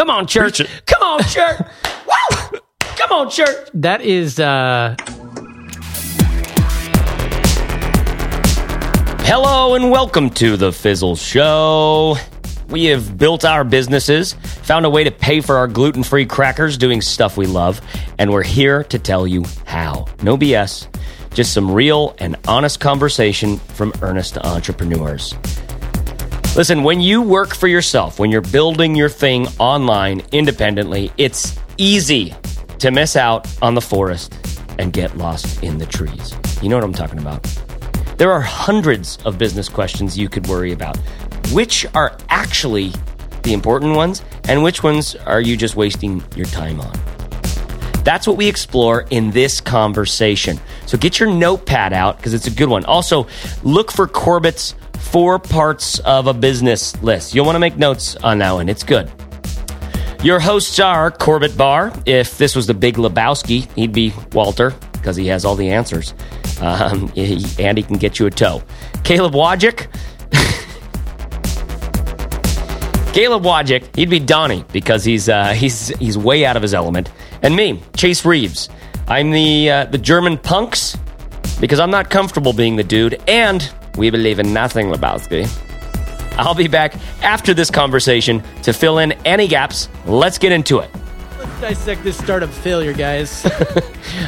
Come on, church. Come on, church. Woo! Come on, church. That is... Hello and welcome to the Fizzle Show. We have built our businesses, found a way to pay for our gluten-free crackers doing stuff we love, and we're here to tell you how. No BS, just some real and honest conversation from earnest entrepreneurs. Listen, when you work for yourself, when you're building your thing online independently, it's easy to miss out on the forest and get lost in the trees. You know what I'm talking about. There are hundreds of business questions you could worry about. Which are actually the important ones, and which ones are you just wasting your time on? That's what we explore in this conversation. So get your notepad out, because it's a good one. Also, look for Corbett's 4 Parts of a Business list. You'll want to make notes on that one. It's good. Your hosts are Corbett Barr. If this was the Big Lebowski, he'd be Walter, because he has all the answers. And he can get you a toe. Caleb Wojcik. Caleb Wojcik, he'd be Donnie because he's way out of his element. And me, Chase Reeves. I'm the German punks because I'm not comfortable being the dude. And we believe in nothing, Lebowski. I'll be back after this conversation to fill in any gaps. Let's get into it. Let's dissect this startup failure, guys.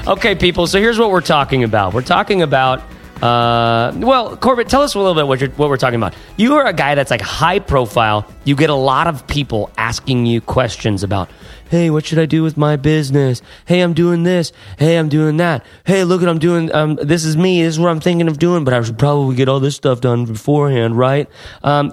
Okay, people, so here's what we're talking about. We're talking about, well, Corbett, tell us a little bit what we're talking about. You are a guy that's like high profile. You get a lot of people asking you questions about, hey, what should I do with my business? Hey, I'm doing this. Hey, I'm doing that. Hey, look what I'm doing. This is me. This is what I'm thinking of doing, but I should probably get all this stuff done beforehand, right?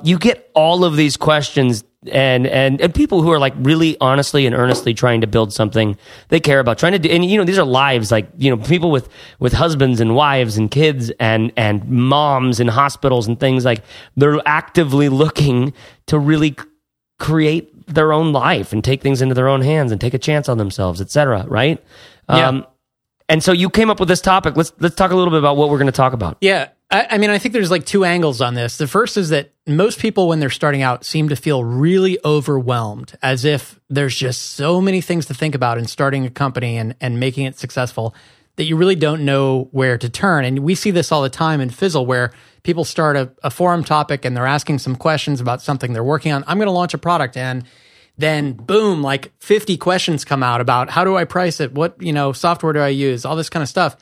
You get all of these questions and people who are like really honestly and earnestly trying to build something they care about, trying to do, and you know, these are lives, like, you know, people with husbands and wives and kids and moms in hospitals and things, like they're actively looking to really create their own life and take things into their own hands and take a chance on themselves, etc. Right? Yeah. And so you came up with this topic. Let's talk a little bit about what we're going to talk about. Yeah. I mean, I think there's like 2 angles on this. The first is that most people, when they're starting out, seem to feel really overwhelmed, as if there's just so many things to think about in starting a company and making it successful that you really don't know where to turn. And we see this all the time in Fizzle, where people start a forum topic and they're asking some questions about something they're working on. I'm going to launch a product, and then boom, like 50 questions come out about how do I price it? What, you know, software do I use? All this kind of stuff.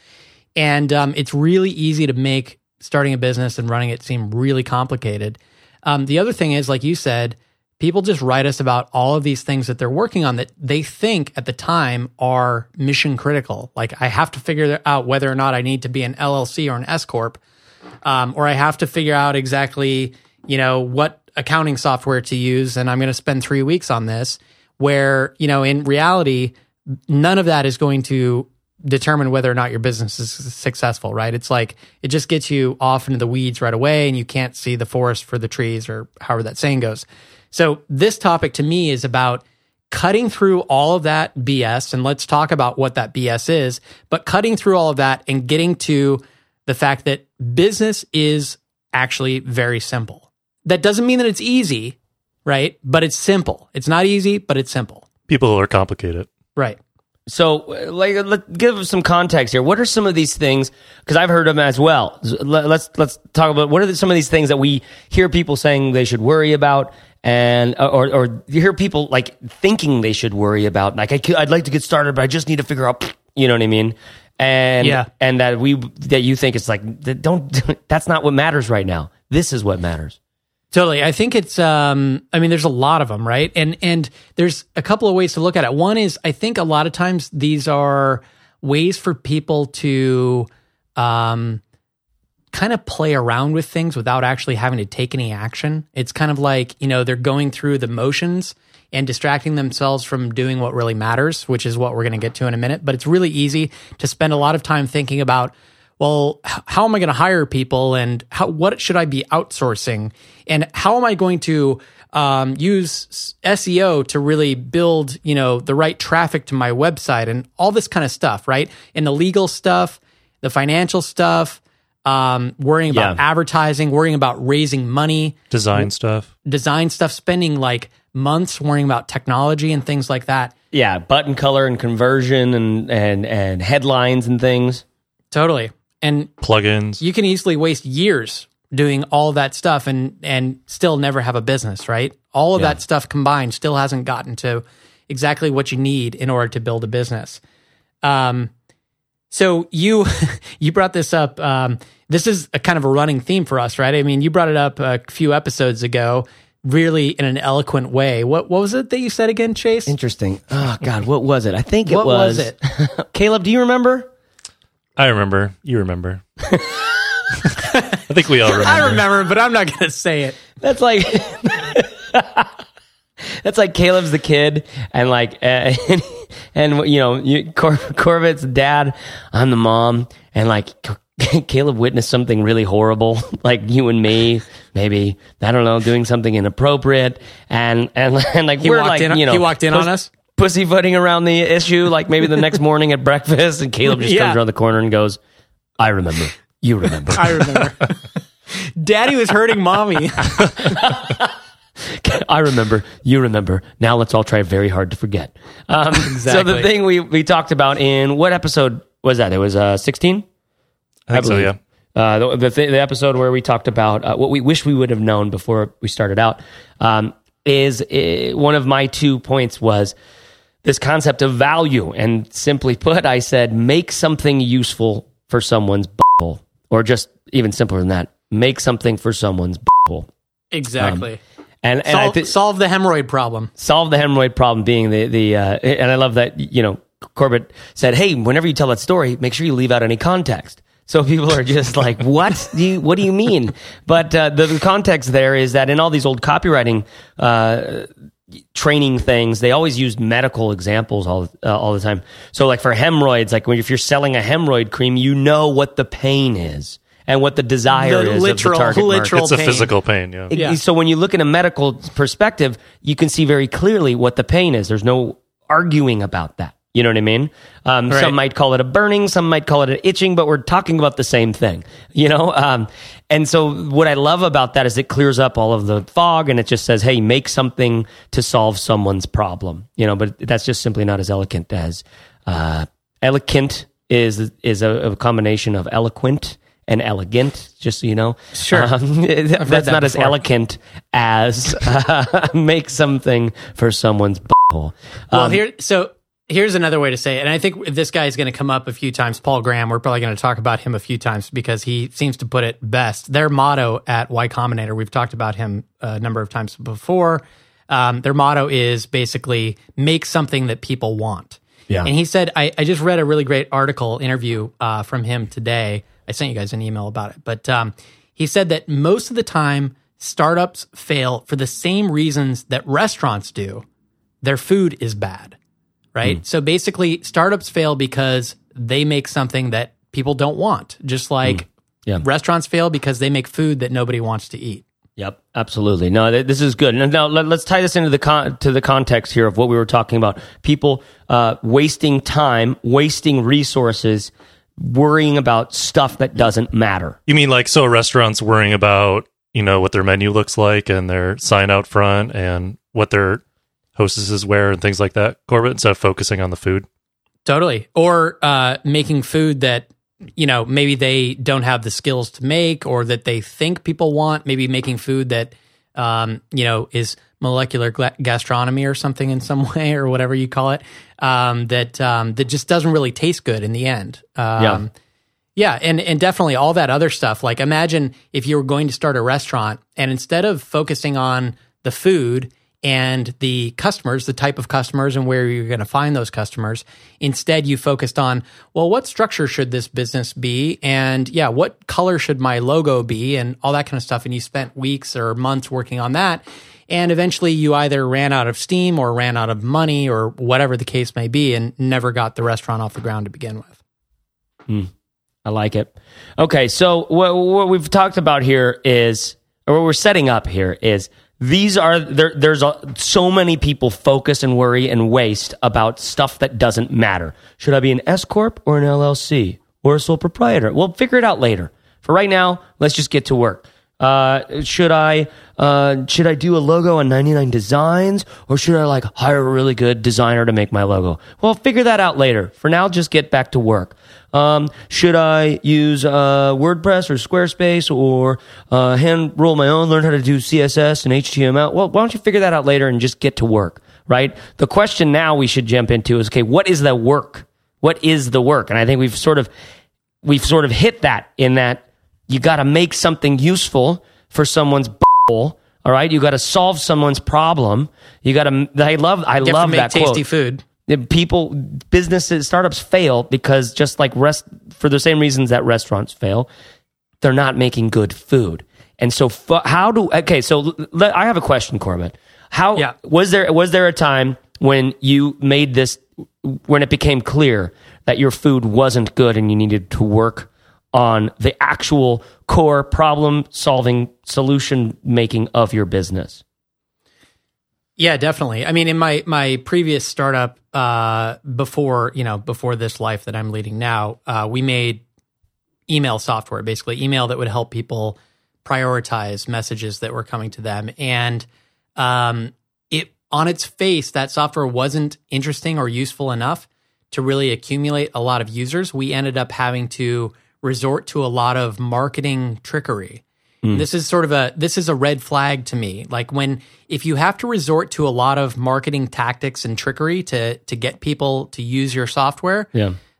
And it's really easy to make starting a business and running it seem really complicated. The other thing is, like you said, people just write us about all of these things that they're working on that they think at the time are mission critical. Like, I have to figure out whether or not I need to be an LLC or an S Corp, or I have to figure out exactly, you know, what accounting software to use, and I'm going to spend 3 weeks on this, where, you know, in reality, none of that is going to determine whether or not your business is successful, right? It's like, it just gets you off into the weeds right away, and you can't see the forest for the trees, or however that saying goes. So this topic to me is about cutting through all of that BS, and let's talk about what that BS is, but cutting through all of that and getting to the fact that business is actually very simple. That doesn't mean that it's easy, right? But it's simple. It's not easy, but it's simple. People are complicated. Right. So, like, let's give some context here. What are some of these things? Because I've heard them as well. Let's talk about what are some of these things that we hear people saying they should worry about, and or you hear people like thinking they should worry about. Like, I'd like to get started, but I just need to figure out. You know what I mean? And yeah. And that you think it's like don't. That's not what matters right now. This is what matters. Totally. I think it's, I mean, there's a lot of them, right? And there's a couple of ways to look at it. One is, I think a lot of times these are ways for people to kind of play around with things without actually having to take any action. It's kind of like, you know, they're going through the motions and distracting themselves from doing what really matters, which is what we're going to get to in a minute. But it's really easy to spend a lot of time thinking about, well, how am I going to hire people, and what should I be outsourcing, and how am I going to use SEO to really build, you know, the right traffic to my website, and all this kind of stuff, right? And the legal stuff, the financial stuff, worrying about advertising, worrying about raising money, design stuff, spending like months worrying about technology and things like that. Yeah, button color and conversion and headlines and things. Totally. And plugins. You can easily waste years doing all that stuff and still never have a business, right? All of that stuff combined still hasn't gotten to exactly what you need in order to build a business. So you brought this up. This is a kind of a running theme for us, right? I mean, you brought it up a few episodes ago, really in an eloquent way. What was it that you said again, Chase? Interesting. Oh, God, what was it? I think it was. Caleb, do you remember? I remember. You remember. I think we all remember. I remember, but I'm not going to say it. That's like... That's like Caleb's the kid, and like, and you know, Corbett's dad. I'm the mom, and like, Caleb witnessed something really horrible, like you and me, maybe I don't know, doing something inappropriate, and like he walked in on us, pussyfooting around the issue, like maybe the next morning at breakfast, and Caleb just comes around the corner and goes, "I remember, you remember, I remember, Daddy was hurting mommy." I remember, you remember. Now let's all try very hard to forget. Exactly. So the thing we talked about in what episode was that? It was 16? I think so, yeah. The episode where we talked about what we wish we would have known before we started out is one of my 2 points was this concept of value. And simply put, I said, make something useful for someone's butthole. Or just even simpler than that, make something for someone's butthole. Exactly. And solve the hemorrhoid problem. Solve the hemorrhoid problem being the and I love that, you know, Corbett said, hey, whenever you tell that story, make sure you leave out any context. So people are just like, what do you mean? But the context there is that in all these old copywriting training things, they always used medical examples all the time. So like for hemorrhoids, like if you're selling a hemorrhoid cream, you know what the pain is. And what the desire is of the target market. It's a physical pain, yeah. So when you look in a medical perspective, you can see very clearly what the pain is. There's no arguing about that. You know what I mean? Right. Some might call it a burning, some might call it an itching, but we're talking about the same thing, you know? And so what I love about that is it clears up all of the fog and it just says, hey, make something to solve someone's problem, you know? But that's just simply not as eloquent as... eloquent is a combination of eloquent and elegant, just so you know. Sure. That's not as elegant as make something for someone's butthole. Here's another way to say it, and I think this guy is going to come up a few times, Paul Graham. We're probably going to talk about him a few times because he seems to put it best. Their motto at Y Combinator, we've talked about him a number of times before, their motto is basically make something that people want. Yeah. And he said, I just read a really great interview from him today. I sent you guys an email about it, but he said that most of the time startups fail for the same reasons that restaurants do. Their food is bad, right? Mm. So basically startups fail because they make something that people don't want, just like restaurants fail because they make food that nobody wants to eat. Yep, absolutely. No, this is good. Now let's tie this into the to the context here of what we were talking about. People wasting time, wasting resources, worrying about stuff that doesn't matter. You mean like, so restaurants worrying about, you know, what their menu looks like and their sign out front and what their hostesses wear and things like that, Corbett, instead of focusing on the food? Totally. Or making food that, you know, maybe they don't have the skills to make or that they think people want, maybe making food that, you know, is molecular gastronomy or something in some way or whatever you call it, that just doesn't really taste good in the end. And definitely all that other stuff. Like imagine if you were going to start a restaurant and instead of focusing on the food and the customers, the type of customers and where you're going to find those customers, instead you focused on, well, what structure should this business be? And yeah, what color should my logo be? And all that kind of stuff. And you spent weeks or months working on that. And eventually you either ran out of steam or ran out of money or whatever the case may be and never got the restaurant off the ground to begin with. I like it. Okay, so what we've talked about here is, or what we're setting up here is, there's so many people focus and worry and waste about stuff that doesn't matter. Should I be an S Corp or an LLC or a sole proprietor? We'll figure it out later. For right now, let's just get to work. Should I do a logo on 99designs, or should I like hire a really good designer to make my logo? Well, figure that out later. For now, just get back to work. Should I use WordPress or Squarespace, or hand roll my own, learn how to do CSS and HTML? Well, why don't you figure that out later and just get to work, right? The question now we should jump into is, okay, what is the work? What is the work? And I think we've sort of hit that, in that you got to make something useful for someone's butthole, all right? You got to solve someone's problem. You got to, I love that quote. Tasty food. People, businesses, startups fail because just like for the same reasons that restaurants fail, they're not making good food. And so I have a question, Corbett. Was there a time when you made this, when it became clear that your food wasn't good and you needed to work on the actual core problem-solving, solution-making of your business? Yeah, definitely. I mean, in my previous startup, before this life that I'm leading now, we made email software, basically email that would help people prioritize messages that were coming to them. And it, on its face, that software wasn't interesting or useful enough to really accumulate a lot of users. We ended up having to resort to a lot of marketing trickery. This is a red flag to me. Like, if you have to resort to a lot of marketing tactics and trickery to get people to use your software,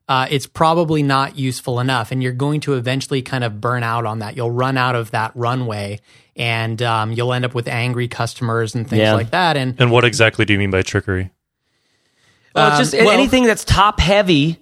it's probably not useful enough, and you're going to eventually kind of burn out on that. You'll run out of that runway, and you'll end up with angry customers and things like that. And what exactly do you mean by trickery? Well, anything that's top heavy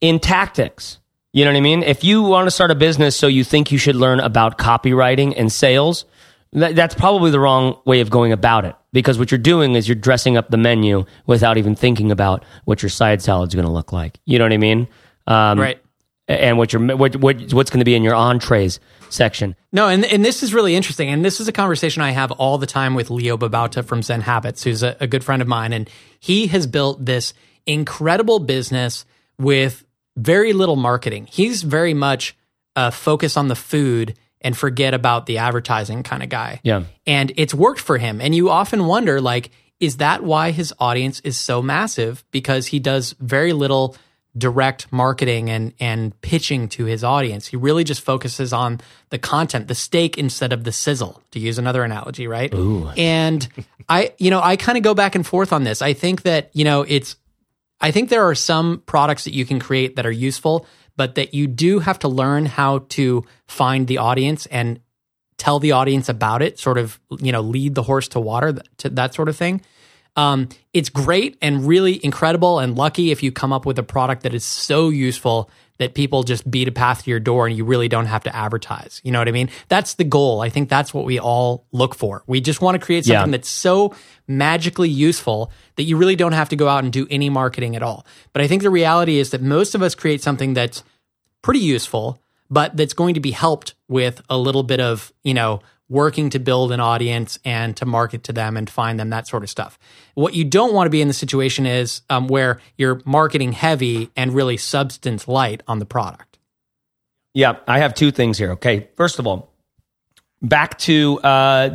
in tactics. You know what I mean? If you want to start a business so you think you should learn about copywriting and sales, that's probably the wrong way of going about it, because what you're doing is you're dressing up the menu without even thinking about what your side salad's going to look like. You know what I mean? Right. And what's going to be in your entrees section. No, and this is really interesting, and this is a conversation I have all the time with Leo Babauta from Zen Habits, who's a good friend of mine, and he has built this incredible business with very little marketing. He's very much focus on the food and forget about the advertising kind of guy. Yeah. And it's worked for him. And you often wonder, like, is that why his audience is so massive? Because he does very little direct marketing and pitching to his audience. He really just focuses on the content, the steak instead of the sizzle, to use another analogy, right? Ooh. And I kind of go back and forth on this. I think that, I think there are some products that you can create that are useful, but that you do have to learn how to find the audience and tell the audience about it, sort of, lead the horse to water, to that sort of thing. It's great and really incredible and lucky if you come up with a product that is so useful that people just beat a path to your door and you really don't have to advertise. You know what I mean? That's the goal. I think that's what we all look for. We just want to create something that's so magically useful that you really don't have to go out and do any marketing at all. But I think the reality is that most of us create something that's pretty useful, but that's going to be helped with a little bit of, working to build an audience and to market to them and find them, that sort of stuff. What you don't want to be in the situation is where you're marketing heavy and really substance light on the product. Yeah, I have two things here. Okay, first of all, back to I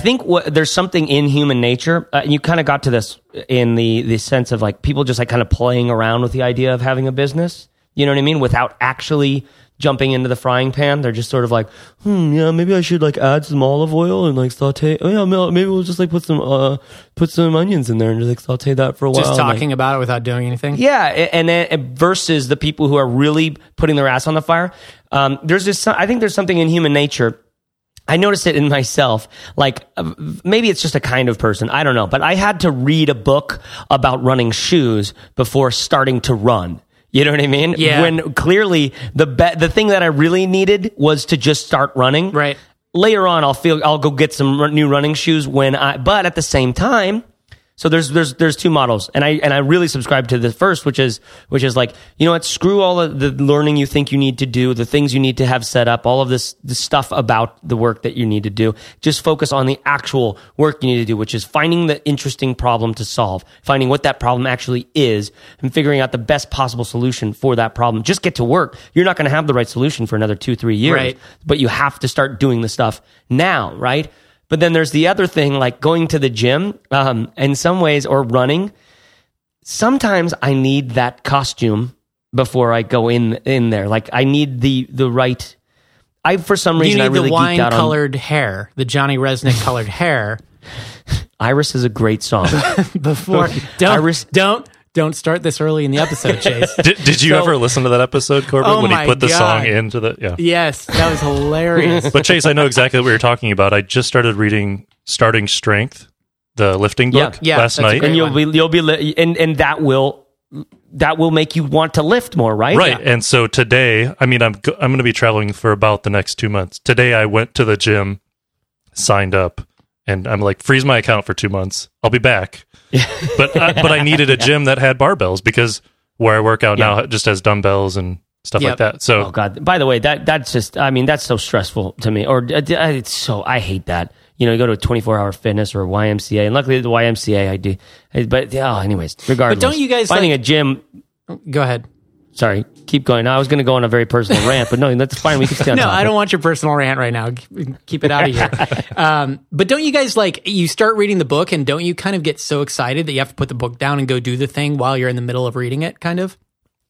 think there's something in human nature, and you kind of got to this in the sense of like people just like kind of playing around with the idea of having a business. You know what I mean? Without actually jumping into the frying pan, they're just sort of like, maybe I should like add some olive oil and like saute. Oh yeah, maybe we'll just like put some onions in there and just like saute that for a while. Just talking about it without doing anything. Yeah, and versus the people who are really putting their ass on the fire. I think there's something in human nature. I noticed it in myself, like maybe it's just a kind of person, I don't know, but I had to read a book about running shoes before starting to run. You know what I mean? Yeah. When clearly the thing that I really needed was to just start running. Right. Later on, I'll go get some new running shoes but at the same time, So there's two models, and I really subscribe to the first, which is like, you know what, screw all of the learning you think you need to do, the things you need to have set up, all of this stuff about the work that you need to do. Just focus on the actual work you need to do, which is finding the interesting problem to solve, finding what that problem actually is, and figuring out the best possible solution for that problem. Just get to work. You're not going to have the right solution for another 2-3 years, right, but you have to start doing the stuff now, right? But then there's the other thing, like going to the gym, in some ways, or running. Sometimes I need that costume before I go in there. Like I need the right. I for some reason I really geeked out on. You need the wine colored hair, the Johnny Resnick colored hair. Iris is a great song. Before don't start this early in the episode, Chase. Did you ever listen to that episode, Corbett, when he put the song into the... Yeah. Yes, that was hilarious. But Chase, I know exactly what we were talking about. I just started reading Starting Strength, the lifting book, last night. And you'll be that will make you want to lift more, right? Right. Yeah. And so today, I mean, I'm going to be traveling for about the next 2 months. Today I went to the gym, signed up, and I'm like, freeze my account for 2 months. I'll be back. but I needed a gym that had barbells, because where I work out now just has dumbbells and stuff like that. So, oh God, by the way, that's just, I mean, that's so stressful to me, or it's so, I hate that. You know, you go to a 24-hour fitness or a YMCA, and luckily the YMCA I do, but anyways, regardless. But don't you guys finding a gym? Go ahead. Sorry, keep going. I was going to go on a very personal rant, but no, that's fine. We can stay on topic. I don't want your personal rant right now. Keep it out of here. But don't you guys, like, you start reading the book, and don't you kind of get so excited that you have to put the book down and go do the thing while you're in the middle of reading it, kind of?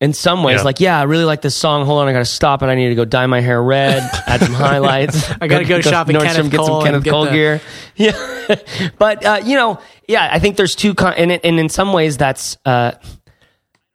In some ways, I really like this song. Hold on, I got to stop, and I need to go dye my hair red, add some highlights. I got to go shopping Nordstrom, get some Kenneth Cole gear. Yeah. But, I think there's two, and in some ways that's...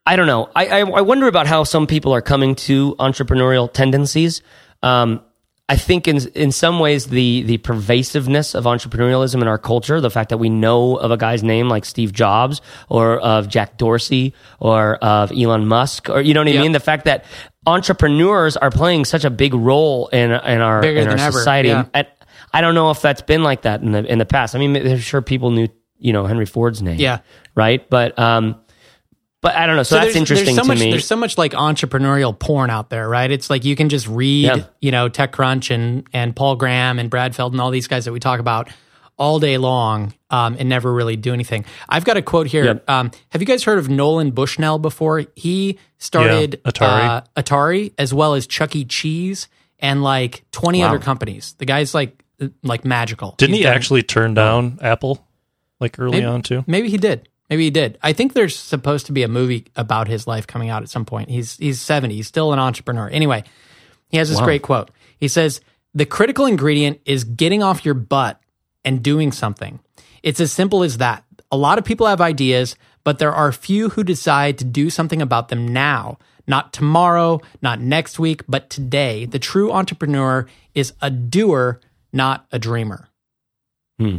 I don't know. I wonder about how some people are coming to entrepreneurial tendencies. I think in some ways the pervasiveness of entrepreneurialism in our culture, the fact that we know of a guy's name like Steve Jobs or of Jack Dorsey or of Elon Musk, or you know what I mean? The fact that entrepreneurs are playing such a big role in our society. Yeah. I don't know if that's been like that in the past. I mean, I'm sure people knew, you know, Henry Ford's name, right? But I don't know. So that's interesting to me. There's so much like entrepreneurial porn out there, right? It's like you can just read, TechCrunch and Paul Graham and Brad Feld and all these guys that we talk about all day long and never really do anything. I've got a quote here. Yep. Have you guys heard of Nolan Bushnell before? He started Atari as well as Chuck E. Cheese and like 20 other companies. The guy's like magical. Didn't he actually turn down Apple like early on too? Maybe he did. Maybe he did. I think there's supposed to be a movie about his life coming out at some point. He's 70. He's still an entrepreneur. Anyway, he has this great quote. He says, "The critical ingredient is getting off your butt and doing something. It's as simple as that. A lot of people have ideas, but there are few who decide to do something about them now. Not tomorrow, not next week, but today. The true entrepreneur is a doer, not a dreamer." I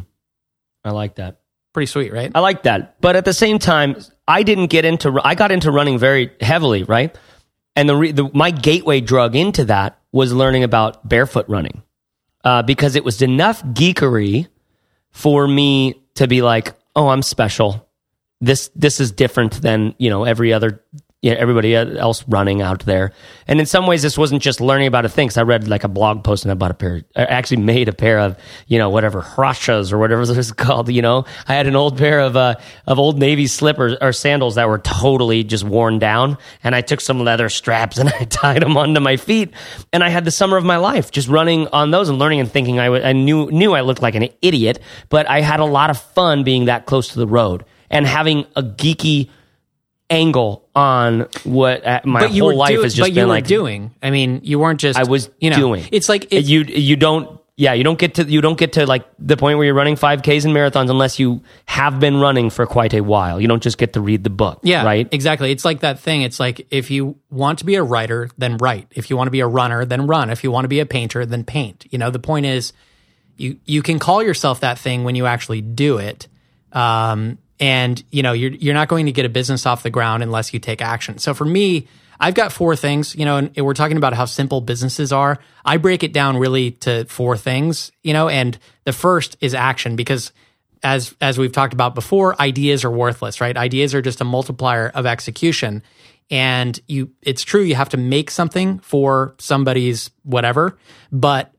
like that. Pretty sweet, right? I like that. But at the same time, I got into running very heavily, right? And my gateway drug into that was learning about barefoot running, because it was enough geekery for me to be like, oh, I'm special. This is different than, you know, everybody else running out there. And in some ways, this wasn't just learning about a thing, because I read like a blog post and I bought made a pair of, you know, whatever Hrashas or whatever this is called, you know. I had an old pair of Old Navy slippers or sandals that were totally just worn down, and I took some leather straps and I tied them onto my feet, and I had the summer of my life just running on those and learning and thinking. I knew I looked like an idiot, but I had a lot of fun being that close to the road and having a geeky angle on what my whole life has just been like. But you were doing. I mean, you weren't just. I was doing. It's like you don't get to like the point where you're running 5Ks and marathons unless you have been running for quite a while. You don't just get to read the book. Yeah, right. Exactly. It's like that thing. It's like if you want to be a writer, then write. If you want to be a runner, then run. If you want to be a painter, then paint. You know, the point is, you can call yourself that thing when you actually do it. And, you know, you're not going to get a business off the ground unless you take action. So for me, I've got four things, you know, and we're talking about how simple businesses are. I break it down really to four things, you know, and the first is action, because as we've talked about before, ideas are worthless, right? Ideas are just a multiplier of execution. And it's true, you have to make something for somebody's whatever, but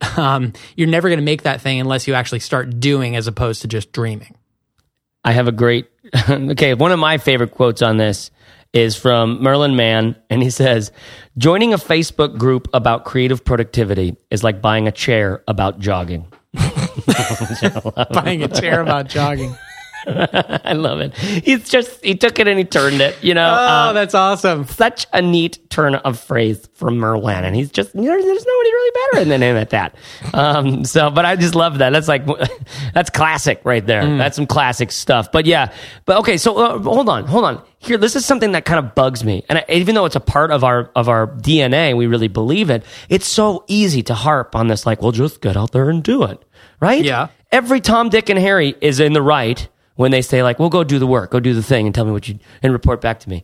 you're never going to make that thing unless you actually start doing as opposed to just dreaming. I have a great... Okay, one of my favorite quotes on this is from Merlin Mann, and he says, "Joining a Facebook group about creative productivity is like buying a chair about jogging." Buying a chair about jogging. I love it. He took it and he turned it, you know. Oh, that's awesome. Such a neat turn of phrase from Merlin. And he's just, there's nobody really better than him at that. But I just love that. That's like, that's classic right there. Mm. That's some classic stuff. But yeah, okay. So hold on. Here, this is something that kind of bugs me. And even though it's a part of our DNA, we really believe it. It's so easy to harp on this, like, well, just get out there and do it. Right? Yeah. Every Tom, Dick, and Harry is in the right when they say, like, well, go do the work, go do the thing, and tell me what you, and report back to me.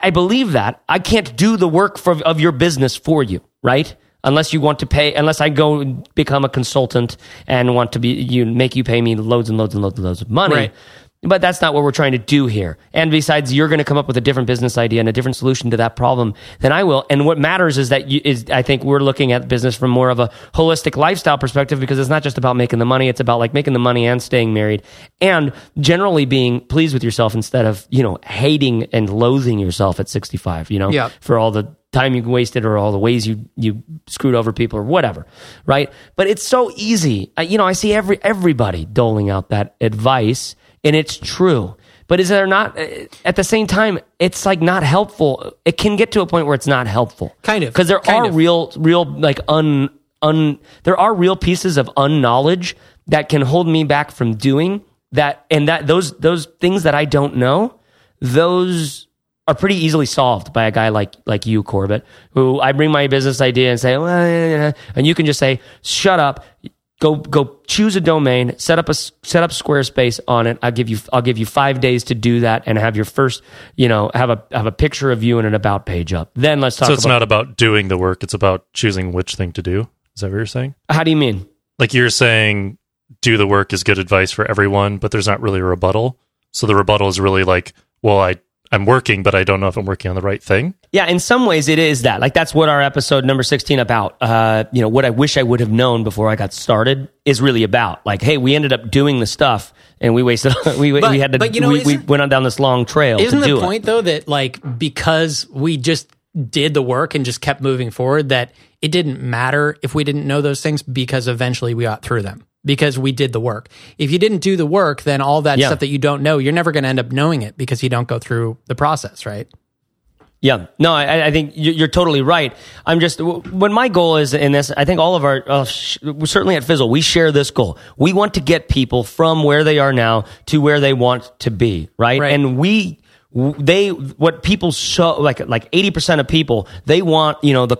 I believe that. I can't do the work of your business for you, right? Unless you want to pay, unless I go and become a consultant and want to make you pay me loads and loads and loads and loads of money. Right. But that's not what we're trying to do here. And besides, you're going to come up with a different business idea and a different solution to that problem than I will. And what matters is that I think we're looking at business from more of a holistic lifestyle perspective, because it's not just about making the money. It's about like making the money and staying married and generally being pleased with yourself instead of, hating and loathing yourself at 65, for all the time you wasted or all the ways you screwed over people or whatever, right? But it's so easy. I see everybody doling out that advice. And it's true. But is there not, at the same time, it's like not helpful. It can get to a point where it's not helpful. Kind of. Because there are real like there are real pieces of unknowledge that can hold me back from doing that. And that those things that I don't know, those are pretty easily solved by a guy like you, Corbett, who I bring my business idea and say, well, yeah. And you can just say, shut up. Go choose a domain, set up Squarespace on it. I'll give you 5 days to do that and have your first, have a picture of you and an about page up. Then let's talk about... So it's not about doing the work, it's about choosing which thing to do. Is that what you're saying? How do you mean? Like you're saying do the work is good advice for everyone, but there's not really a rebuttal. So the rebuttal is really like, well, I'm working, but I don't know if I'm working on the right thing. Yeah, in some ways it is that. Like that's what our episode number 16 about, what I wish I would have known before I got started is really about. Like, hey, we ended up doing the stuff and we wasted, we went on down this long trail to do it. Isn't the point though that like, because we just did the work and just kept moving forward, that it didn't matter if we didn't know those things because eventually we got through them. Because we did the work. If you didn't do the work, then all that stuff that you don't know, you're never going to end up knowing it because you don't go through the process, right? Yeah. No, I think you're totally right. I'm just, when my goal is in this, I think all of our, certainly at Fizzle, we share this goal. We want to get people from where they are now to where they want to be, right? And what people show, like 80% of people, they want, the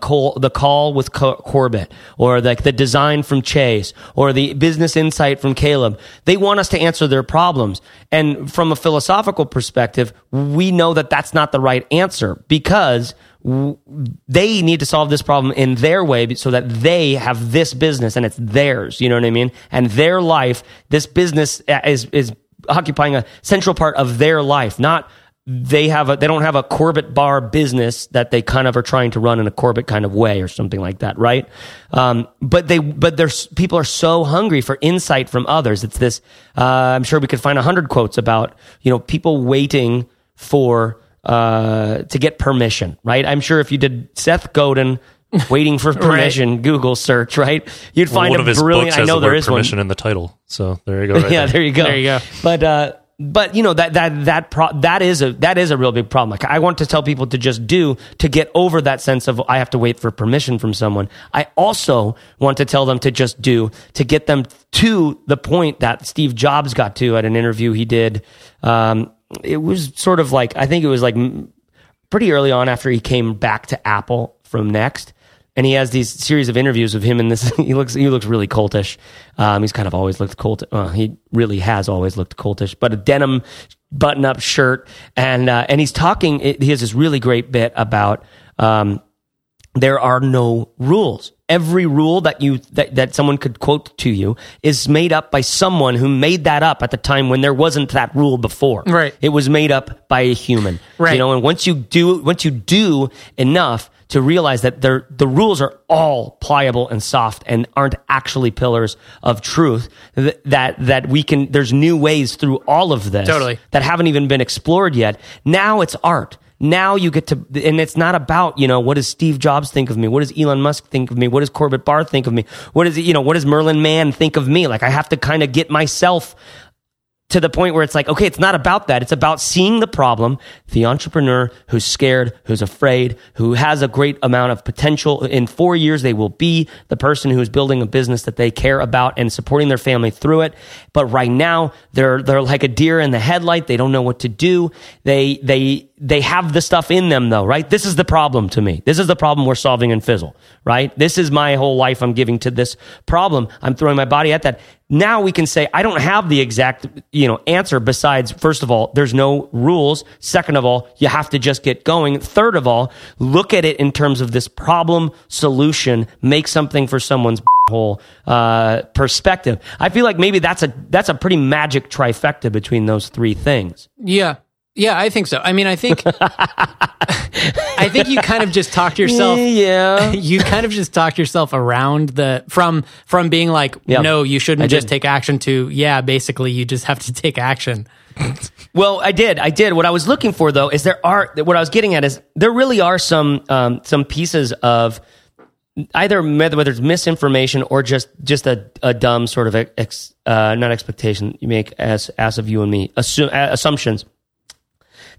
call with Corbett or like the design from Chase or the business insight from Caleb. They want us to answer their problems. And from a philosophical perspective, we know that that's not the right answer because they need to solve this problem in their way so that they have this business and it's theirs. You know what I mean? And their life, this business is occupying a central part of their life, not they don't have a Corbett Barr business that they kind of are trying to run in a Corbett kind of way or something like that, right? But there's people are so hungry for insight from others. It's this. I'm sure we could find 100 quotes about people waiting for to get permission, right? I'm sure if you did Seth Godin waiting for permission right. Google search, right? You'd find one of his brilliant. Books has I know the there word is permission one. In the title, so there you go. Right yeah, there. there you go. But. But that is a real big problem. Like I want to tell people to just do to get over that sense of I have to wait for permission from someone. I also want to tell them to just do to get them to the point that Steve Jobs got to at an interview he did. It was sort of like I think it was like pretty early on after he came back to Apple from Next. And he has these series of interviews of him in this. He looks really cultish. He's kind of always looked cultish. He really has always looked cultish. But a denim button-up shirt, and he's talking. He has this really great bit about there are no rules. Every rule that that someone could quote to you is made up by someone who made that up at the time when there wasn't that rule before. Right. It was made up by a human. Right. You know, and once you do enough to realize that the rules are all pliable and soft and aren't actually pillars of truth, that we can, there's new ways through all of this totally. That haven't even been explored yet. Now it's art. Now you get to, and it's not about, you know, what does Steve Jobs think of me? What does Elon Musk think of me? What does Corbett Barr think of me? What does Merlin Mann think of me? Like, I have to kind of get myself to the point where it's like, okay, it's not about that. It's about seeing the problem, the entrepreneur who's scared, who's afraid, who has a great amount of potential. In 4 years, they will be the person who is building a business that they care about and supporting their family through it. But right now, they're like a deer in the headlight. They don't know what to do. They have the stuff in them though, right? This is the problem to me. This is the problem we're solving in Fizzle, right? This is my whole life I'm giving to this problem. I'm throwing my body at that. Now we can say, I don't have the exact, answer besides, first of all, there's no rules. Second of all, you have to just get going. Third of all, look at it in terms of this problem solution, make something for someone's whole perspective. I feel like maybe that's a pretty magic trifecta between those three things. Yeah. Yeah, I think so. I mean, I think you kind of just talked yourself. Yeah, you kind of just talked yourself around from being like, yep. No, you shouldn't just take action to, yeah, basically you just have to take action. Well, I did. What I was looking for though is what I was getting at is there really are some pieces of either whether it's misinformation or just a dumb sort of not expectation you make as of you and me assumptions.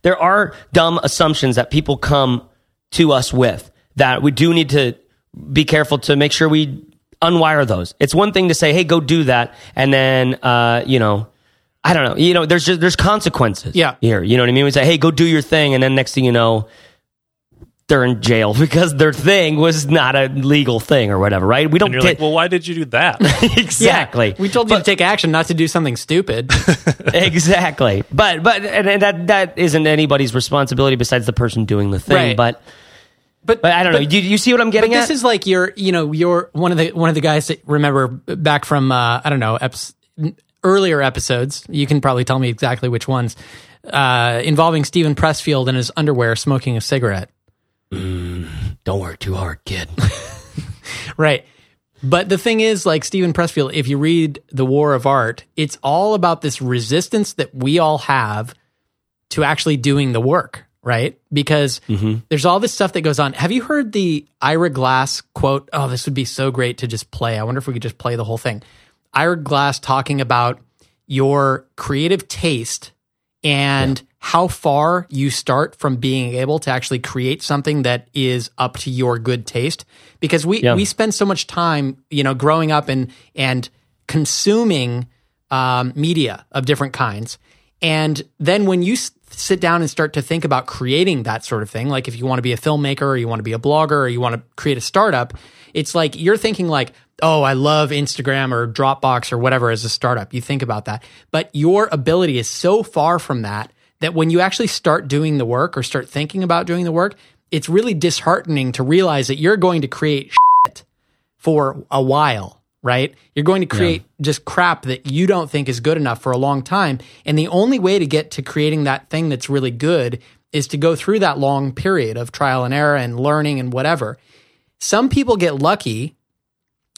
There are dumb assumptions that people come to us with that we do need to be careful to make sure we unwire those. It's one thing to say, hey, go do that. And then, I don't know. There's consequences here. You know what I mean? We say, hey, go do your thing. And then next thing you know, they're in jail because their thing was not a legal thing or whatever, right? We don't. And you're like, well, why did you do that? Exactly. Yeah, we told you to take action, not to do something stupid. Exactly. But and that isn't anybody's responsibility besides the person doing the thing. Right. But I don't know. You see what I'm getting at? This is like you're one of the guys that remember back from I don't know earlier episodes. You can probably tell me exactly which ones involving Steven Pressfield in his underwear smoking a cigarette. Don't work too hard, kid. Right. But the thing is, like Steven Pressfield, if you read The War of Art, it's all about this resistance that we all have to actually doing the work, right? Because there's all this stuff that goes on. Have you heard the Ira Glass quote? Oh, this would be so great to just play. I wonder if we could just play the whole thing. Ira Glass talking about your creative taste and... Yeah. How far you start from being able to actually create something that is up to your good taste. Because we spend so much time, growing up and consuming media of different kinds. And then when you sit down and start to think about creating that sort of thing, like if you want to be a filmmaker or you want to be a blogger or you want to create a startup, it's like you're thinking like, oh, I love Instagram or Dropbox or whatever as a startup. You think about that. But your ability is so far from that when you actually start doing the work or start thinking about doing the work, it's really disheartening to realize that you're going to create shit for a while, right? You're going to create just crap that you don't think is good enough for a long time. And the only way to get to creating that thing that's really good is to go through that long period of trial and error and learning and whatever. Some people get lucky,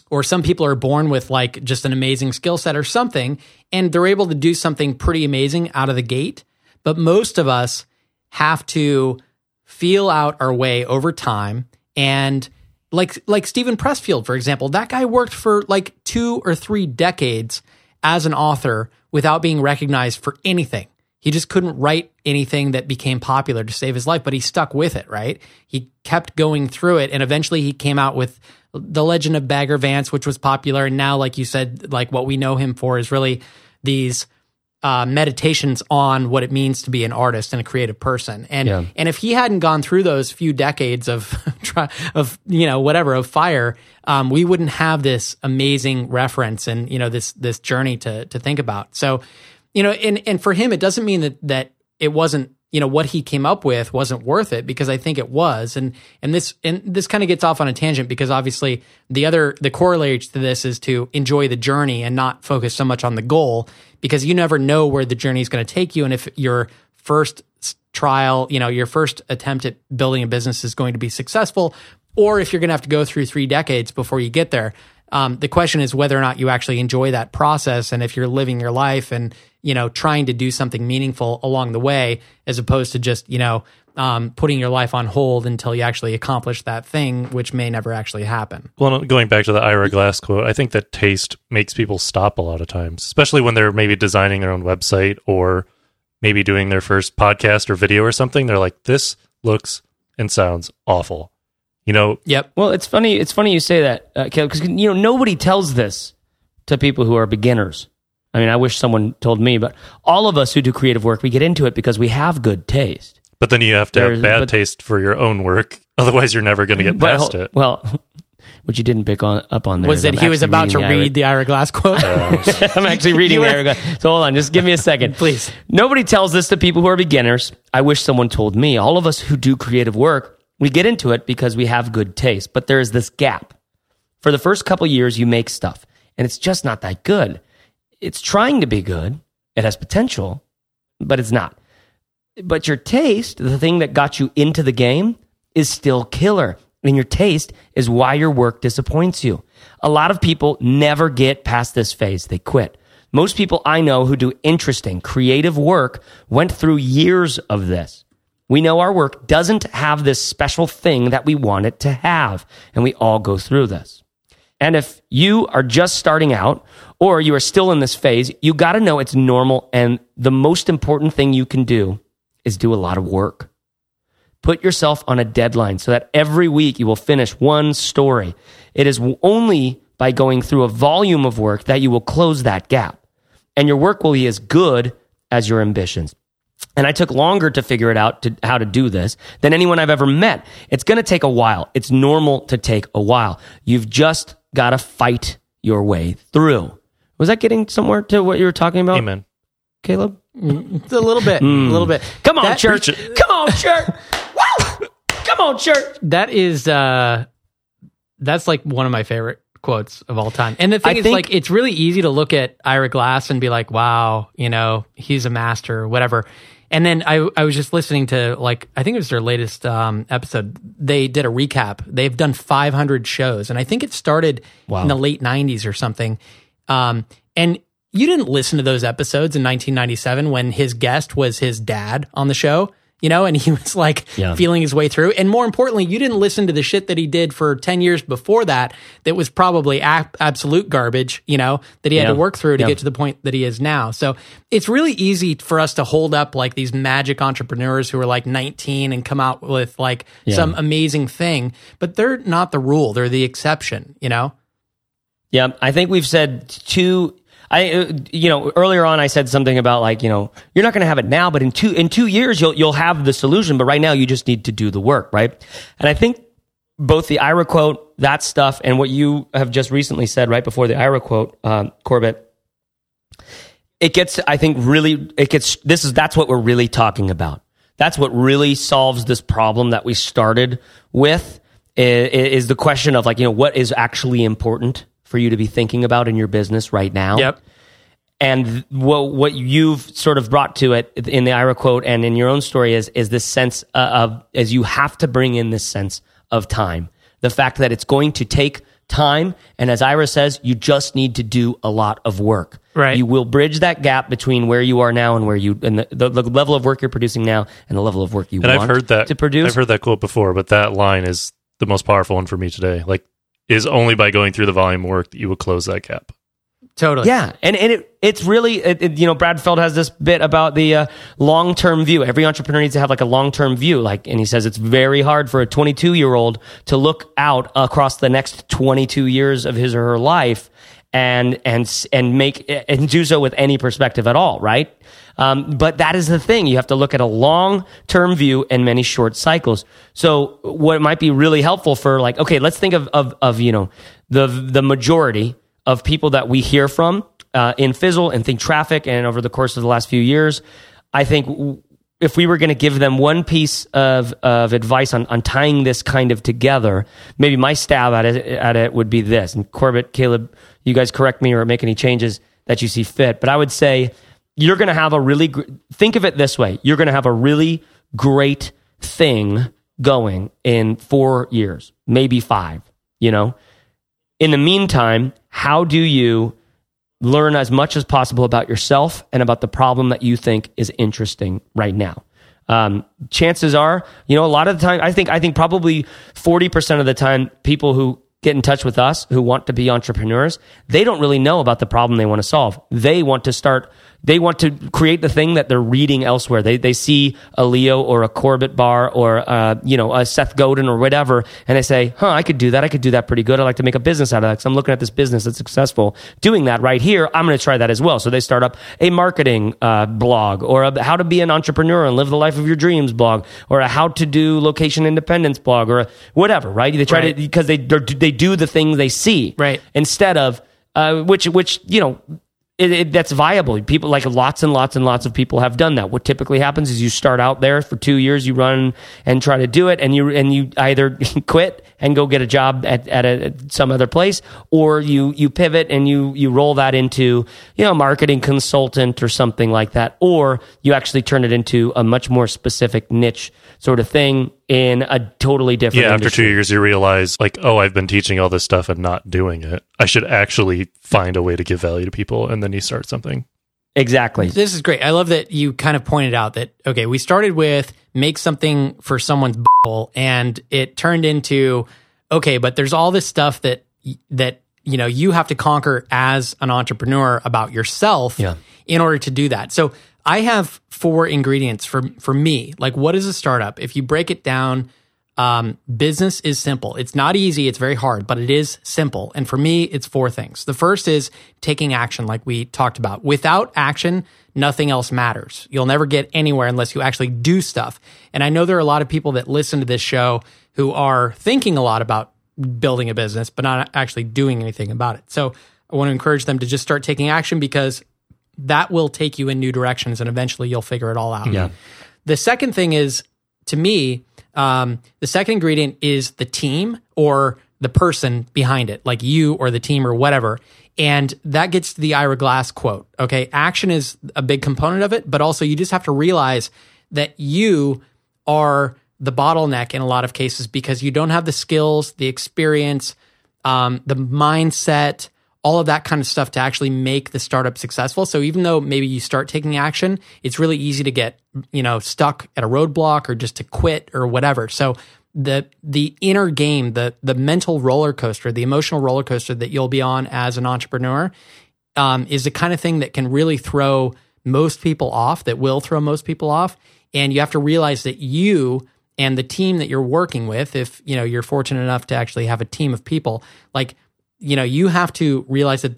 or some people are born with like just an amazing skill set or something, and they're able to do something pretty amazing out of the gate. But most of us have to feel out our way over time. And like Steven Pressfield, for example, that guy worked for like 2 or 3 decades as an author without being recognized for anything. He just couldn't write anything that became popular to save his life, but he stuck with it, right? He kept going through it, and eventually he came out with The Legend of Bagger Vance, which was popular. And now, like you said, like what we know him for is really these... meditations on what it means to be an artist and a creative person. And if he hadn't gone through those few decades of fire, we wouldn't have this amazing reference and, this journey to think about. So, and for him, it doesn't mean that it wasn't, you know, what he came up with wasn't worth it, because I think it was. And this kind of gets off on a tangent, because obviously the corollary to this is to enjoy the journey and not focus so much on the goal, because you never know where the journey is going to take you. And if your first trial, you know, your first attempt at building a business is going to be successful, or if you're going to have to go through 3 decades before you get there. The question is whether or not you actually enjoy that process, and if you're living your life and, you know, trying to do something meaningful along the way, as opposed to just, you know, putting your life on hold until you actually accomplish that thing, which may never actually happen. Well, going back to the Ira Glass quote, I think that taste makes people stop a lot of times, especially when they're maybe designing their own website or maybe doing their first podcast or video or something. They're like, this looks and sounds awful. You know, yep. Well, it's funny. It's funny you say that, Caleb, because you know nobody tells this to people who are beginners. I mean, I wish someone told me, but all of us who do creative work, we get into it because we have good taste. But then you have to have bad taste for your own work, otherwise you're never going to get past it. Well, which you didn't pick up on there. Was that he was about to read the Ira Glass quote? I'm actually reading the Ira Glass. So hold on, just give me a second, please. Nobody tells this to people who are beginners. I wish someone told me. All of us who do creative work, we get into it because we have good taste, but there is this gap. For the first couple years, you make stuff, and it's just not that good. It's trying to be good. It has potential, but it's not. But your taste, the thing that got you into the game, is still killer. And your taste is why your work disappoints you. A lot of people never get past this phase. They quit. Most people I know who do interesting, creative work went through years of this. We know our work doesn't have this special thing that we want it to have, and we all go through this. And if you are just starting out, or you are still in this phase, you got to know it's normal, and the most important thing you can do is do a lot of work. Put yourself on a deadline so that every week you will finish one story. It is only by going through a volume of work that you will close that gap, and your work will be as good as your ambitions. And I took longer to figure it out how to do this than anyone I've ever met. It's going to take a while. It's normal to take a while. You've just got to fight your way through. Was that getting somewhere to what you were talking about? Amen. Caleb? A little bit. Come on, church. Come on, church. That is, that's like one of my favorite quotes of all time. And the thing is, like, it's really easy to look at Ira Glass and be like, wow, you know, he's a master or whatever. And then I was just listening to, like, I think it was their latest episode. They did a recap. They've done 500 shows. And I think it started in the late 90s or something. And you didn't listen to those episodes in 1997 when his guest was his dad on the show, you know, and he was like feeling his way through. And more importantly, you didn't listen to the shit that he did for 10 years before that, that was probably absolute garbage, you know, that he had to work through to get to the point that he is now. So it's really easy for us to hold up like these magic entrepreneurs who are like 19 and come out with like some amazing thing, but they're not the rule. They're the exception, you know? Yeah. I think we've said earlier on I said something about like, you know, you're not going to have it now, but in two years you'll have the solution. But right now you just need to do the work, right? And I think both the Ira quote, that stuff, and what you have just recently said right before the Ira quote, Corbett, that's what we're really talking about. That's what really solves this problem that we started with, is the question of like, you know, what is actually important for you to be thinking about in your business right now. Yep. And what you've sort of brought to it in the Ira quote and in your own story is this sense of you have to bring in this sense of time. The fact that it's going to take time, and as Ira says, you just need to do a lot of work. Right. You will bridge that gap between where you are now and where you and the level of work you're producing now and the level of work you want to produce. I've heard that quote before, but that line is the most powerful one for me today. Like, is only by going through the volume of work that you will close that gap. Totally. Yeah. And it's really, you know, Brad Feld has this bit about the long-term view. Every entrepreneur needs to have like a long-term view. Like, and he says it's very hard for a 22-year-old to look out across the next 22 years of his or her life and do so with any perspective at all, right? But that is the thing. You have to look at a long-term view and many short cycles. So what might be really helpful for, like, okay, let's think of you know, the majority of people that we hear from in Fizzle and Think Traffic and over the course of the last few years. I think if we were going to give them one piece of advice on tying this kind of together, maybe my stab at it would be this. And Corbett, Caleb, you guys correct me or make any changes that you see fit. But I would say you're going to have a really... Think of it this way. You're going to have a really great thing going in 4 years, maybe five, you know? In the meantime, how do you learn as much as possible about yourself and about the problem that you think is interesting right now? Chances are, you know, a lot of the time, I think probably 40% of the time, people who get in touch with us, who want to be entrepreneurs, they don't really know about the problem they want to solve. They want to start, they want to create the thing that they're reading elsewhere. They see a Leo or a Corbett Barr or, you know, a Seth Godin or whatever, and they say, I could do that pretty good. I'd like to make a business out of that because I'm looking at this business that's successful doing that right here. I'm going to try that as well. So they start up a marketing blog or a how to be an entrepreneur and live the life of your dreams blog or a how to do location independence blog or whatever, right? They try to, because they do the things they see, right? Instead of, which, you know, that's viable. People, like lots and lots and lots of people have done that. What typically happens is you start out there for 2 years, you run and try to do it, and you either quit and go get a job at some other place, or you pivot and you roll that into, you know, marketing consultant or something like that, or you actually turn it into a much more specific niche sort of thing in a totally different industry. After 2 years, you realize, like, oh, I've been teaching all this stuff and not doing it. I should actually find a way to give value to people, and then you start something. Exactly. This is great. I love that you kind of pointed out that, okay, we started with make something for someone's butthole, and it turned into, okay, but there's all this stuff that you know, you have to conquer as an entrepreneur about yourself in order to do that. So I have 4 ingredients for me. Like, what is a startup? If you break it down, business is simple. It's not easy. It's very hard, but it is simple. And for me, it's 4 things. The first is taking action, like we talked about. Without action, nothing else matters. You'll never get anywhere unless you actually do stuff. And I know there are a lot of people that listen to this show who are thinking a lot about building a business, but not actually doing anything about it. So I want to encourage them to just start taking action, because that will take you in new directions, and eventually you'll figure it all out. Yeah. The second thing is, to me, the second ingredient is the team or the person behind it, like you or the team or whatever. And that gets to the Ira Glass quote, okay? Action is a big component of it, but also you just have to realize that you are the bottleneck in a lot of cases, because you don't have the skills, the experience, the mindset, all of that kind of stuff to actually make the startup successful. So even though maybe you start taking action, it's really easy to get, you know, stuck at a roadblock or just to quit or whatever. So the inner game, the mental roller coaster, the emotional roller coaster that you'll be on as an entrepreneur, is the kind of thing that can really throw most people off, that will throw most people off. And you have to realize that you and the team that you're working with, if, you know, you're fortunate enough to actually have a team of people, like, you know, you have to realize that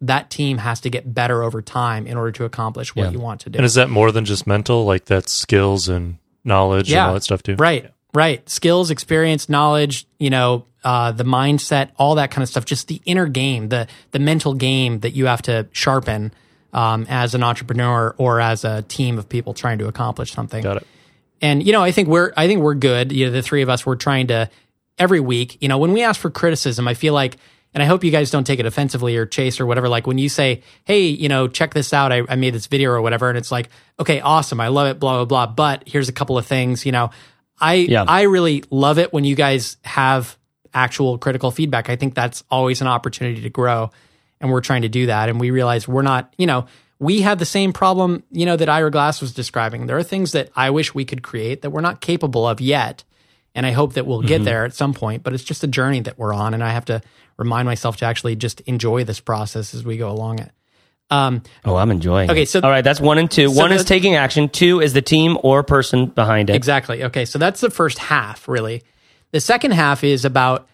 that team has to get better over time in order to accomplish what you want to do. And is that more than just mental? Like, that's skills and knowledge and all that stuff too? Right, right. Skills, experience, knowledge, you know, the mindset, all that kind of stuff. Just the inner game, the mental game that you have to sharpen as an entrepreneur or as a team of people trying to accomplish something. Got it. And, you know, I think we're good. You know, the three of us, we're trying to, every week, you know, when we ask for criticism, I feel like, and I hope you guys don't take it offensively or Chase or whatever, like when you say, hey, you know, check this out, I made this video or whatever, and it's like, okay, awesome, I love it, blah, blah, blah, but here's a couple of things, you know. I really love it when you guys have actual critical feedback. I think that's always an opportunity to grow, and we're trying to do that, and we realize we're not, you know, we have the same problem, you know, that Ira Glass was describing. There are things that I wish we could create that we're not capable of yet, and I hope that we'll get there at some point, but it's just a journey that we're on, and I have to remind myself to actually just enjoy this process as we go along it. I'm enjoying it. Okay, so all right, that's 1 and 2. So 1 is taking action. 2 is the team or person behind it. Exactly. Okay, so that's the first half, really. The second half is about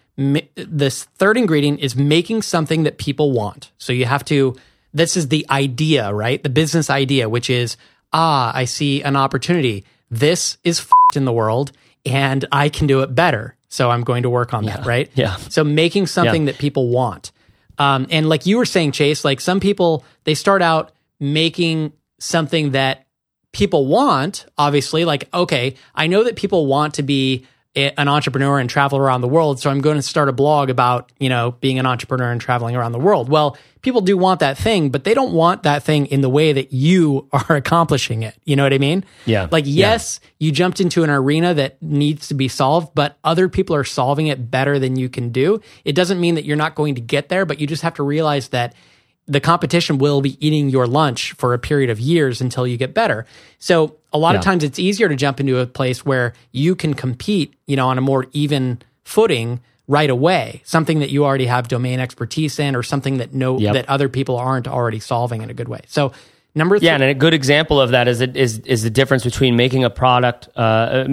this third ingredient is making something that people want. So you have to, this is the idea, right? The business idea, which is, I see an opportunity. This is f***ed in the world, and I can do it better. So I'm going to work on that, right? Yeah. So making something that people want. And like you were saying, Chase, like some people, they start out making something that people want, obviously, like, okay, I know that people want to be an entrepreneur and travel around the world, so I'm going to start a blog about, you know, being an entrepreneur and traveling around the world. Well, people do want that thing, but they don't want that thing in the way that you are accomplishing it. You know what I mean? Yeah. Like, yes, you jumped into an arena that needs to be solved, but other people are solving it better than you can do. It doesn't mean that you're not going to get there, but you just have to realize that the competition will be eating your lunch for a period of years until you get better. So a lot of times it's easier to jump into a place where you can compete, you know, on a more even footing right away, something that you already have domain expertise in, or something that that other people aren't already solving in a good way. So number 3. Yeah, and a good example of that is the difference between making a product, I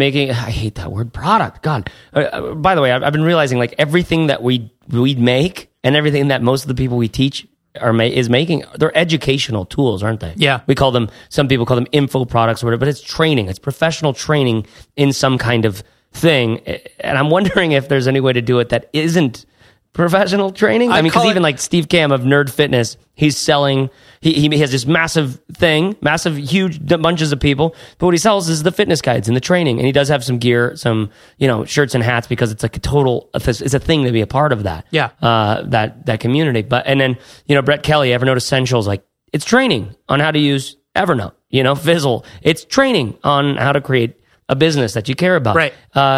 hate that word, product, God. By the way, I've been realizing, like, everything that we make and everything that most of the people we teach is making, they're educational tools, aren't they? Yeah. We call them, some people call them info products or whatever, but it's training. It's professional training in some kind of thing. And I'm wondering if there's any way to do it that isn't professional training. I mean, because even like Steve Cam of Nerd Fitness, he's selling, he has this massive thing, massive, huge bunches of people, but what he sells is the fitness guides and the training. And he does have some gear, some, you know, shirts and hats, because it's like a total, it's a thing to be a part of that. Yeah. That community. But, and then, you know, Brett Kelly, Evernote Essentials, like, it's training on how to use Evernote, you know, Fizzle. It's training on how to create a business that you care about. Right.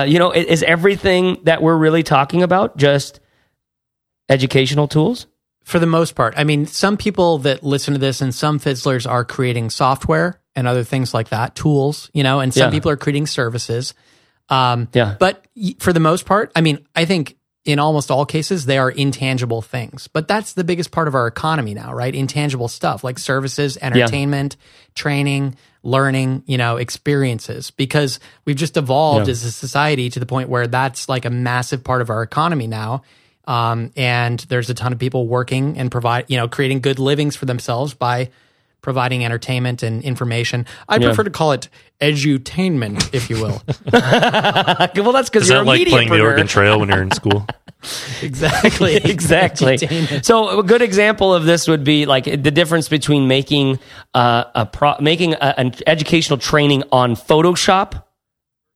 You know, is everything that we're really talking about just educational tools? For the most part. I mean, some people that listen to this and some fizzlers are creating software and other things like that, tools, you know, and some people are creating services. But for the most part, I mean, I think in almost all cases, they are intangible things. But that's the biggest part of our economy now, right? Intangible stuff like services, entertainment, training, learning, you know, experiences, because we've just evolved as a society to the point where that's like a massive part of our economy now. And there's a ton of people working and creating good livings for themselves by providing entertainment and information. I prefer to call it edutainment, if you will. Well, that's because you're a media playing the Oregon Trail when you're in school. Exactly. So a good example of this would be like the difference between making an educational training on Photoshop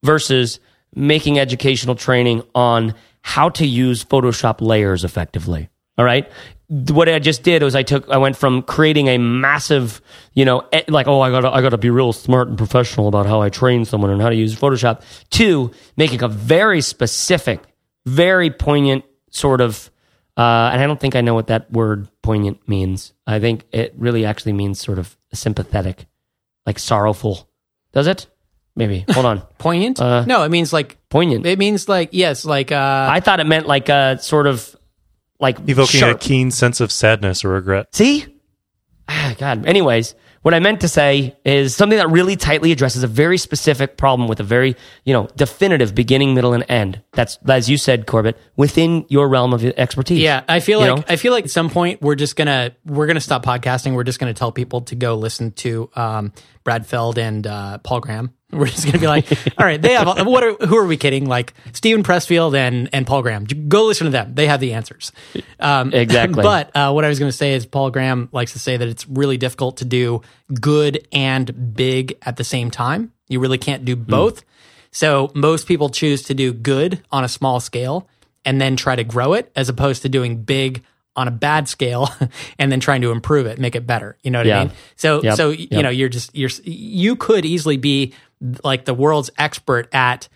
versus making educational training on how to use Photoshop layers effectively. All right. What I just did was I went from creating a massive, you know, like, oh, I gotta be real smart and professional about how I train someone and how to use Photoshop, to making a very specific, very poignant sort of, and I don't think I know what that word poignant means. I think it really actually means sort of sympathetic, like sorrowful. Does it? Maybe. Hold on. Poignant? No, it means like... Poignant. It means like, yes, like... I thought it meant like a sort of... like evoking sharp. A keen sense of sadness or regret. See? Ah, God. Anyways, what I meant to say is something that really tightly addresses a very specific problem with a very, you know, definitive beginning, middle, and end. That's, as you said, Corbett, within your realm of expertise. Yeah, I feel like at some point we're gonna stop podcasting. We're just gonna tell people to go listen to Brad Feld and Paul Graham. We're just going to be like, all right, they have, who are we kidding? Like Steven Pressfield and Paul Graham. Go listen to them. They have the answers. Exactly. But what I was going to say is Paul Graham likes to say that it's really difficult to do good and big at the same time. You really can't do both. So most people choose to do good on a small scale and then try to grow it, as opposed to doing big on a bad scale and then trying to improve it, make it better. You know what I mean? So, you know, you could easily be like the world's expert at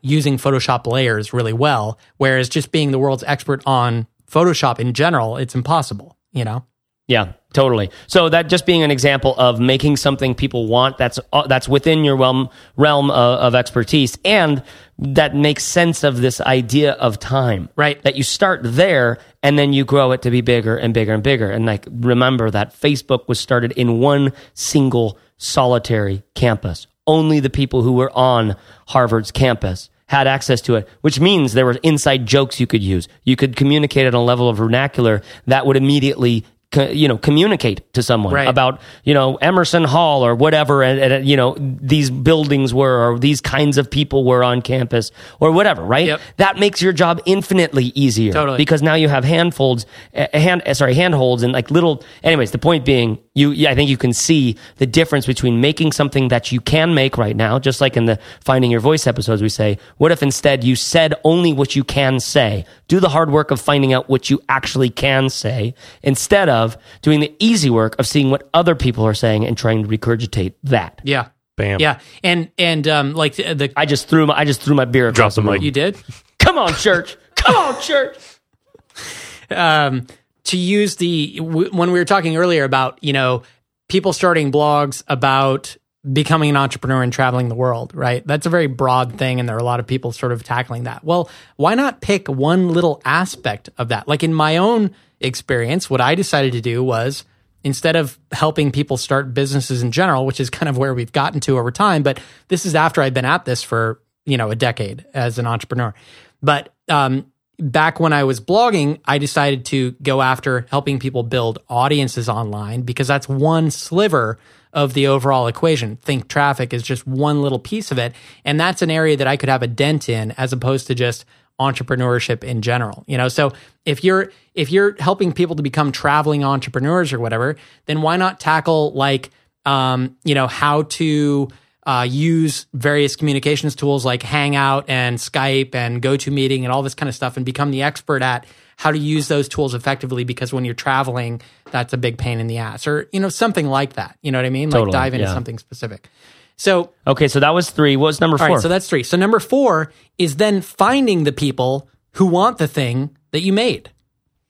using Photoshop layers really well, whereas just being the world's expert on Photoshop in general, it's impossible, you know? Yeah, totally. So that just being an example of making something people want that's within your realm of expertise, and that makes sense of this idea of time, right? That you start there and then you grow it to be bigger and bigger and bigger. And like, remember that Facebook was started in one single solitary campus. Only the people who were on Harvard's campus had access to it, which means there were inside jokes you could use. You could communicate at a level of vernacular that would immediately communicate to someone about, Emerson Hall or whatever, and these buildings were, or these kinds of people were on campus or whatever, right? Yep. That makes your job infinitely easier. Totally. Because now you have handholds and like little, anyways, the point being, I think you can see the difference between making something that you can make right now, just like in the Finding Your Voice episodes, we say, what if instead you said only what you can say? Do the hard work of finding out what you actually can say instead of doing the easy work of seeing what other people are saying and trying to recurgitate that. Yeah. Bam. Yeah. And like the I just threw my beer across the mic. You did? Come on, church. Come on, church. To use when we were talking earlier about, people starting blogs about becoming an entrepreneur and traveling the world, right? That's a very broad thing, and there are a lot of people sort of tackling that. Well, why not pick one little aspect of that? Like in my own experience, what I decided to do was, instead of helping people start businesses in general, which is kind of where we've gotten to over time, but this is after I've been at this for, a decade as an entrepreneur. But back when I was blogging, I decided to go after helping people build audiences online, because that's one sliver of the overall equation. Think traffic is just one little piece of it. And that's an area that I could have a dent in, as opposed to just entrepreneurship in general. So if you're helping people to become traveling entrepreneurs or whatever, then why not tackle like, how to use various communications tools like Hangout and Skype and GoToMeeting and all this kind of stuff, and become the expert at how to use those tools effectively, because when you're traveling, that's a big pain in the ass, or, something like that. You know what I mean? Totally, like dive into something specific. So, okay, so that was 3. What's number 4? All right, so that's 3. So number 4 is then finding the people who want the thing that you made,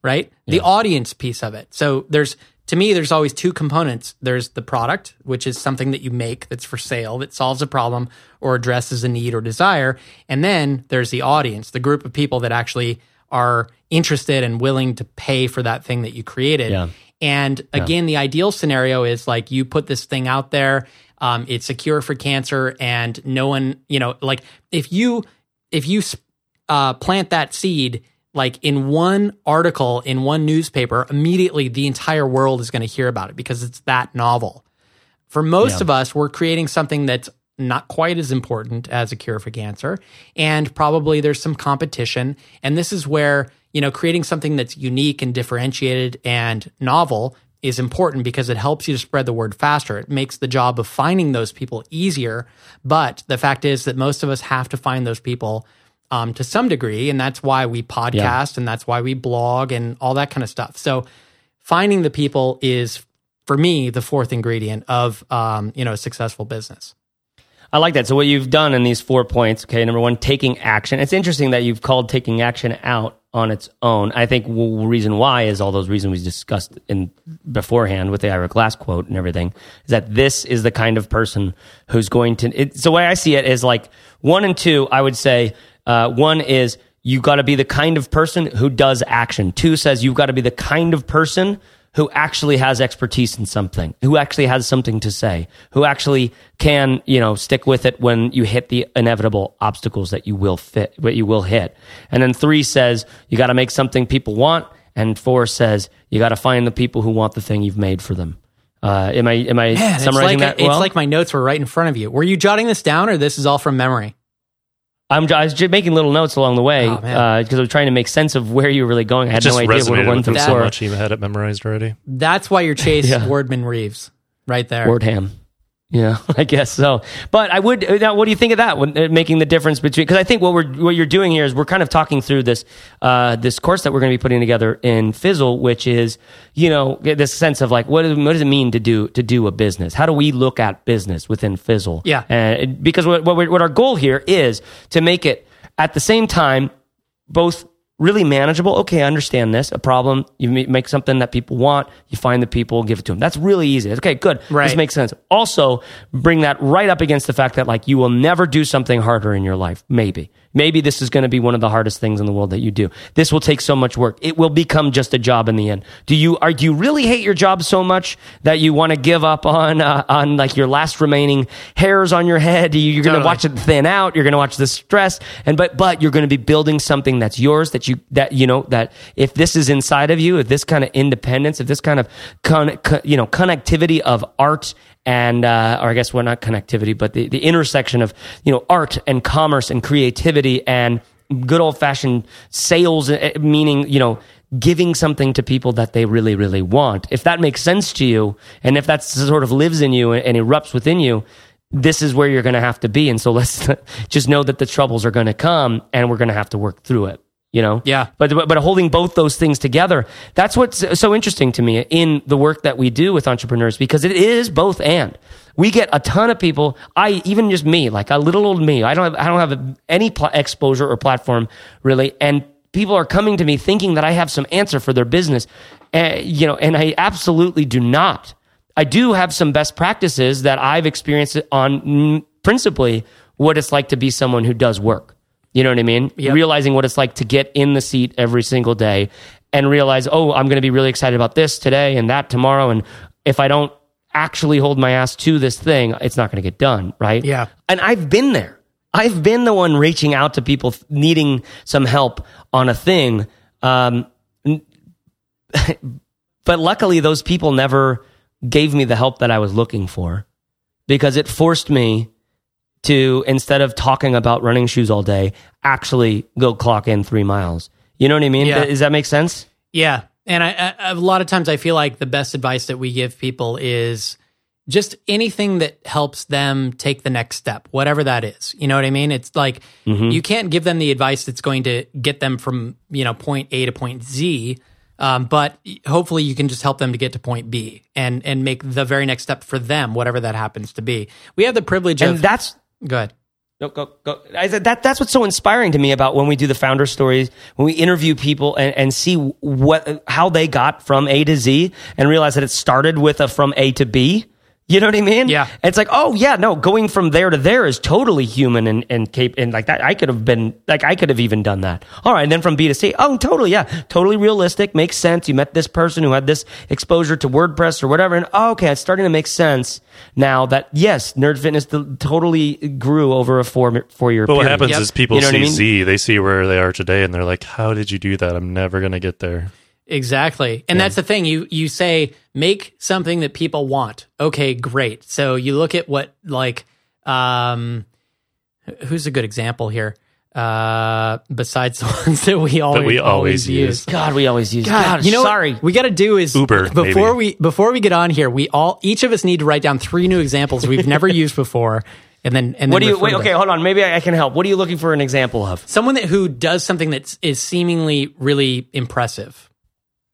right? Yeah. The audience piece of it. So to me, there's always two components. There's the product, which is something that you make that's for sale, that solves a problem or addresses a need or desire. And then there's the audience, the group of people that actually are interested and willing to pay for that thing that you created. Yeah. And again, the ideal scenario is like you put this thing out there, it's a cure for cancer, and no one, like if you plant that seed, like in one article, in one newspaper, immediately the entire world is going to hear about it because it's that novel. For most of us, we're creating something that's not quite as important as a cure for cancer, and probably there's some competition. And this is where, creating something that's unique and differentiated and novel is important, because it helps you to spread the word faster. It makes the job of finding those people easier. But the fact is that most of us have to find those people to some degree, and that's why we podcast and that's why we blog and all that kind of stuff. So finding the people is, for me, the fourth ingredient of a successful business. I like that. So what you've done in these 4 points, okay, number 1, taking action. It's interesting that you've called taking action out on its own. I think the reason why is all those reasons we discussed in beforehand with the Ira Glass quote and everything, is that this is the kind of person who's going to... so the way I see it is like 1 and 2, I would say 1 is you got to be the kind of person who does action. 2 says you've got to be the kind of person who actually has expertise in something, who actually has something to say, who actually can, stick with it when you hit the inevitable obstacles that you will hit. And then 3 says you got to make something people want, and 4 says you got to find the people who want the thing you've made for them. Am I summarizing that well? It's like my notes were right in front of you. Were you jotting this down, or this is all from memory? I was just making little notes along the way because I was trying to make sense of where you were really going. I had no idea what one through 4. You had it memorized already. That's why you're Chase Wordman Reeves, right there. Wordham. Yeah, I guess so. But I would. Now, what do you think of that? Making the difference between, because I think what you're doing here is we're kind of talking through this course that we're going to be putting together in Fizzle, which is this sense of like what does it mean to do a business? How do we look at business within Fizzle? Yeah, because what our goal here is to make it at the same time both really manageable. Okay, I understand this. A problem, you make something that people want, you find the people, give it to them. That's really easy. Okay, good. Right. This makes sense. Also, bring that right up against the fact that like you will never do something harder in your life, maybe. Maybe this is going to be one of the hardest things in the world that you do. This will take so much work. It will become just a job in the end. Do you really hate your job so much that you want to give up on like your last remaining hairs on your head? You're going to watch it thin out. You're going to watch the stress, but you're going to be building something that's yours, that if this is inside of you, if this kind of independence, if this kind of connectivity of art and, or I guess, well, not connectivity, but the intersection of, art and commerce and creativity and good old fashioned sales, meaning, giving something to people that they really, really want. If that makes sense to you, and if that sort of lives in you and erupts within you, this is where you're going to have to be. And so let's just know that the troubles are going to come and we're going to have to work through it. Yeah. But holding both those things together, that's what's so interesting to me in the work that we do with entrepreneurs, because it is both and. We get a ton of people, even just me, like a little old me. I don't have any exposure or platform really, and people are coming to me thinking that I have some answer for their business, and I absolutely do not. I do have some best practices that I've experienced on principally what it's like to be someone who does work. You know what I mean? Yep. Realizing what it's like to get in the seat every single day and realize, oh, I'm going to be really excited about this today and that tomorrow. And if I don't actually hold my ass to this thing, it's not going to get done, right? Yeah. And I've been there. I've been the one reaching out to people needing some help on a thing. But luckily, those people never gave me the help that I was looking for, because it forced me to, instead of talking about running shoes all day, actually go clock in 3 miles. You know what I mean? Yeah. Does that make sense? Yeah. And I, a lot of times I feel like the best advice that we give people is just anything that helps them take the next step, whatever that is. You know what I mean? It's like, you can't give them the advice that's going to get them from, point A to point Z. But hopefully you can just help them to get to point B and make the very next step for them, whatever that happens to be. We have the privilege of... Go ahead. No, go. I said that's what's so inspiring to me about when we do the founder stories, when we interview people and see how they got from A to Z, and realize that it started with a from A to B. You know what I mean? Yeah. It's like, oh yeah, no, going from there to there is totally human and like that. I could have even done that. All right. And then from B to C, oh, totally. Yeah. Totally realistic. Makes sense. You met this person who had this exposure to WordPress or whatever. And oh, okay, it's starting to make sense now that, yes, Nerd Fitness totally grew over a four-year period. But what happens is people see Z, they see where they are today, and they're like, how did you do that? I'm never going to get there. Exactly. And that's the thing. You say, make something that people want. Okay, great. So you look at what, who's a good example here? Besides the ones that we always use. God, we always use. God, sorry. What we got to do is Uber. Before we get on here, each of us need to write down 3 new examples we've never used before. And then what do you, wait, okay, hold on. Maybe I can help. What are you looking for an example of? Someone who does something that is seemingly really impressive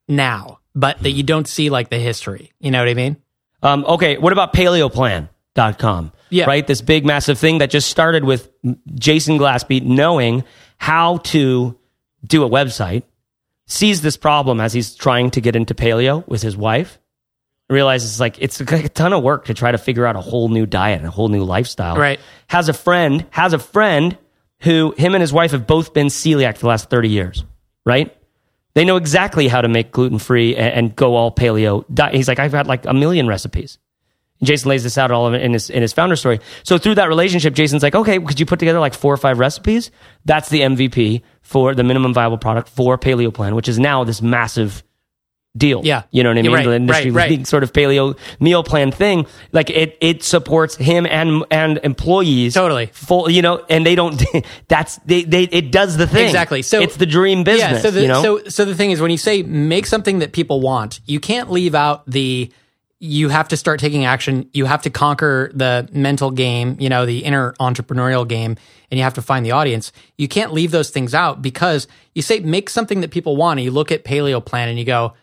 now, but that you don't see like the history. You know what I mean? Okay, what about PaleoPlan.com? Yeah. Right? This big, massive thing that just started with Jason Glassby knowing how to do a website, sees this problem as he's trying to get into paleo with his wife, realizes it's like a ton of work to try to figure out a whole new diet and a whole new lifestyle. Right. Has a friend who him and his wife have both been celiac for the last 30 years, right? They know exactly how to make gluten-free and go all paleo. He's like, I've got like a million recipes. And Jason lays this out all of it in his founder story. So through that relationship, Jason's like, okay, could you put together like 4 or 5 recipes? That's the MVP for the minimum viable product for Paleo Plan, which is now this massive deal. Yeah. You know what I mean? Right, the industry leading sort of paleo meal plan thing. Like it supports him and employees. Totally. Full, and they don't, it does the thing. Exactly. So it's the dream business. Yeah, so the thing is, when you say make something that people want, you can't leave out you have to start taking action. You have to conquer the mental game, the inner entrepreneurial game, and you have to find the audience. You can't leave those things out, because you say make something that people want, and you look at Paleo Plan and you go,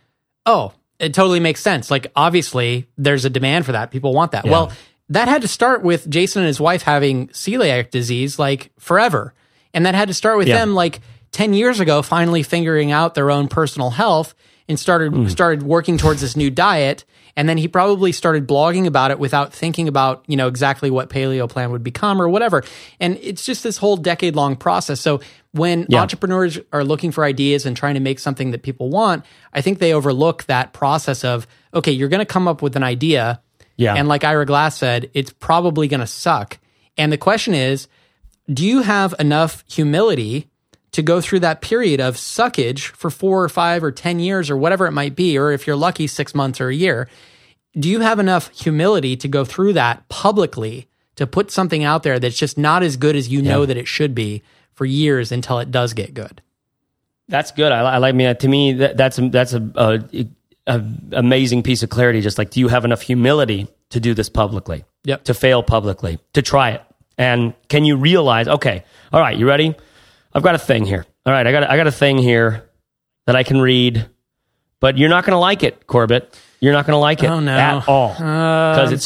oh, it totally makes sense. Like, obviously, there's a demand for that. People want that. Yeah. Well, that had to start with Jason and his wife having celiac disease, forever. And that had to start with them, 10 years ago, finally figuring out their own personal health and started working towards this new diet. And then he probably started blogging about it without thinking about, you know, exactly what PaleoPlan would become or whatever. And it's just this whole decade-long process. So when entrepreneurs are looking for ideas and trying to make something that people want, I think they overlook that process of, okay, you're going to come up with an idea. Yeah. And like Ira Glass said, it's probably going to suck. And the question is, do you have enough humility to go through that period of suckage for 4 or 5 or 10 years or whatever it might be, or if you're lucky, 6 months or a year? Do you have enough humility to go through that publicly, to put something out there that's just not as good as you know that it should be for years until it does get good? That's good. I like. I mean, to me, that's an amazing piece of clarity. Just like, do you have enough humility to do this publicly? Yep. To fail publicly, to try it, and can you realize? Okay, all right, you ready? I've got a thing here. All right, I got a thing here that I can read, but you're not going to like it, Corbett. You're not going to like it at all, because it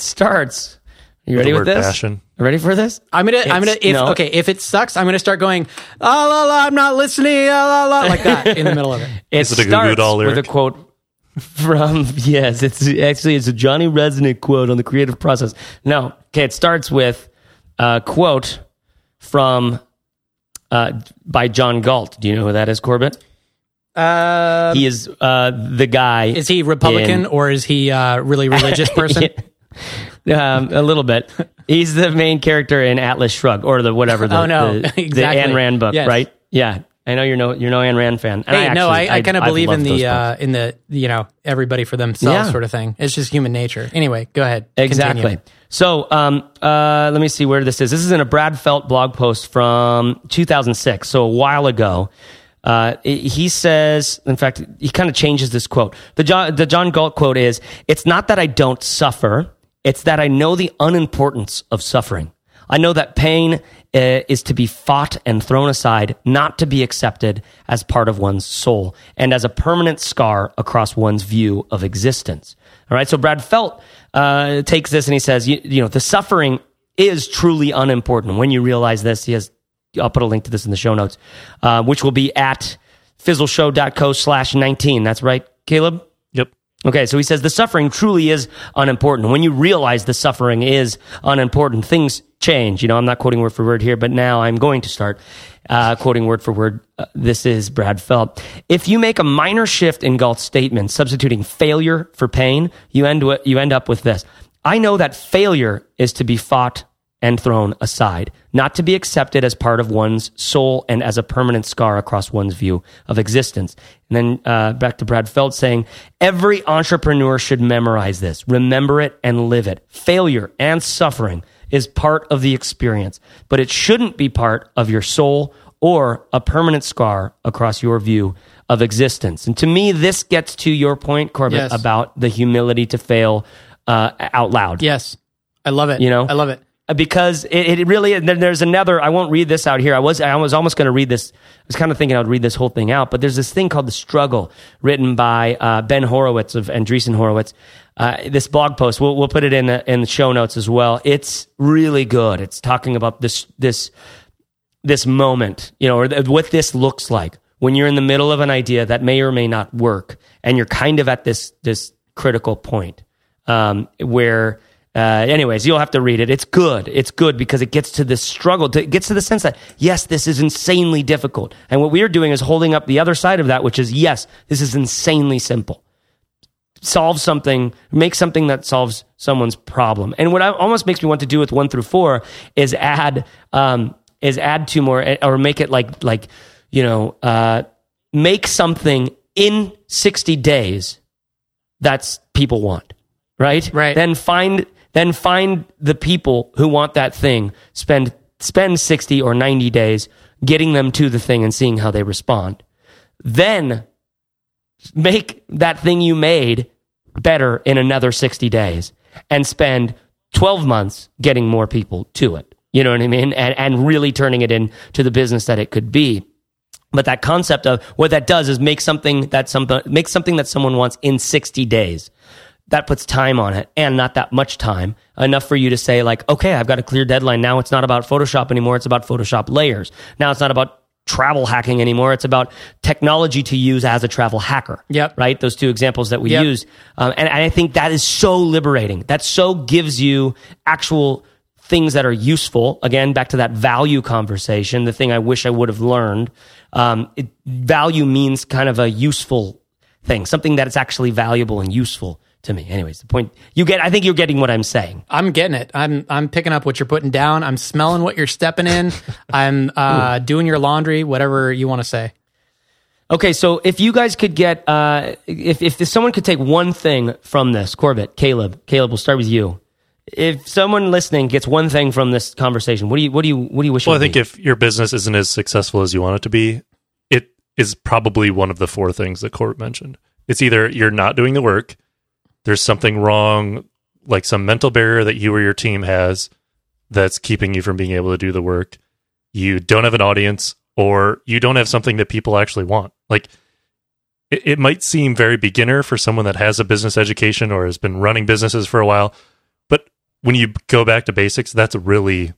starts. You ready with this? Passion. Ready for this? If it sucks, I'm gonna start going, "Ah la la, I'm not listening, ah la la," like that in the middle of it. It starts with a quote from it's a Johnny Resnick quote on the creative process. No, okay, it starts with a quote from by John Galt. Do you know who that is, Corbett? He is the guy. Is he Republican or is he a really religious person? A little bit. He's the main character in Atlas Shrugged or the whatever. The Ayn Rand book, yes. Right? Yeah, I know you're no Ayn Rand fan. And I kind of believe in the everybody for themselves sort of thing. It's just human nature. Anyway, go ahead. Exactly. Continue. So let me see where this is. This is in a Brad Feld blog post from 2006, so a while ago. He says, in fact, he kind of changes this quote. The John Galt quote is, "It's not that I don't suffer. It's that I know the unimportance of suffering. I know that pain is to be fought and thrown aside, not to be accepted as part of one's soul and as a permanent scar across one's view of existence." All right. So Brad Feld takes this and he says, the suffering is truly unimportant. When you realize this, I'll put a link to this in the show notes, which will be at fizzleshow.co/19. That's right, Caleb? Yep. Okay, so he says, the suffering truly is unimportant. When you realize the suffering is unimportant, things change. I'm not quoting word for word here, but now I'm going to start quoting word for word. This is Brad Feld. "If you make a minor shift in Galt's statement, substituting failure for pain, you end up with this. I know that failure is to be fought and thrown aside, not to be accepted as part of one's soul and as a permanent scar across one's view of existence." And then back to Brad Feld saying, "Every entrepreneur should memorize this, remember it, and live it. Failure and suffering is part of the experience, but it shouldn't be part of your soul or a permanent scar across your view of existence." And to me, this gets to your point, Corbett, about the humility to fail out loud. Yes, I love it. I love it. Because it really, there's another, I won't read this out here. I was almost going to read this. I was kind of thinking I would read this whole thing out, but there's this thing called The Struggle, written by Ben Horowitz of Andreessen Horowitz. This blog post, we'll put it in the show notes as well. It's really good. It's talking about this moment, or what this looks like when you're in the middle of an idea that may or may not work, and you're kind of at this critical point where. Anyways, you'll have to read it. It's good. It's good because it gets to this struggle. It gets to the sense that, yes, this is insanely difficult. And what we are doing is holding up the other side of that, which is, yes, this is insanely simple. Solve something, make something that solves someone's problem. And what almost makes me want to do with 1 through 4 is add 2 more, or make it like make something in 60 days that's people want, right? Right. Then find the people who want that thing, spend 60 or 90 days getting them to the thing and seeing how they respond. Then make that thing you made better in another 60 days and spend 12 months getting more people to it. You know what I mean? And really turning it into the business that it could be. But that concept of what that does is make something that someone wants in 60 days. That puts time on it, and not that much time, enough for you to say, like, okay, I've got a clear deadline. Now it's not about Photoshop anymore. It's about Photoshop layers. Now it's not about travel hacking anymore. It's about technology to use as a travel hacker. Yep. Right? Those two examples that we used. And I think that is so liberating. That so gives you actual things that are useful. Again, back to that value conversation, the thing I wish I would have learned. Value means kind of a useful thing, something that is actually valuable and useful to me. Anyways, the point you get, I think you're getting what I'm saying. I'm getting it. I'm picking up what you're putting down. I'm smelling what you're stepping in. I'm doing your laundry, whatever you want to say. Okay, so if you guys could get, if someone could take one thing from this, Corbett, Caleb, we'll start with you. If someone listening gets one thing from this conversation, what do you wish? Well, I think if your business isn't as successful as you want it to be, it is probably one of the four things that Corbett mentioned. It's either you're not doing the work, there's something wrong, like some mental barrier that you or your team has that's keeping you from being able to do the work. You don't have an audience, or you don't have something that people actually want. Like, it might seem very beginner for someone that has a business education or has been running businesses for a while. When you go back to basics, it really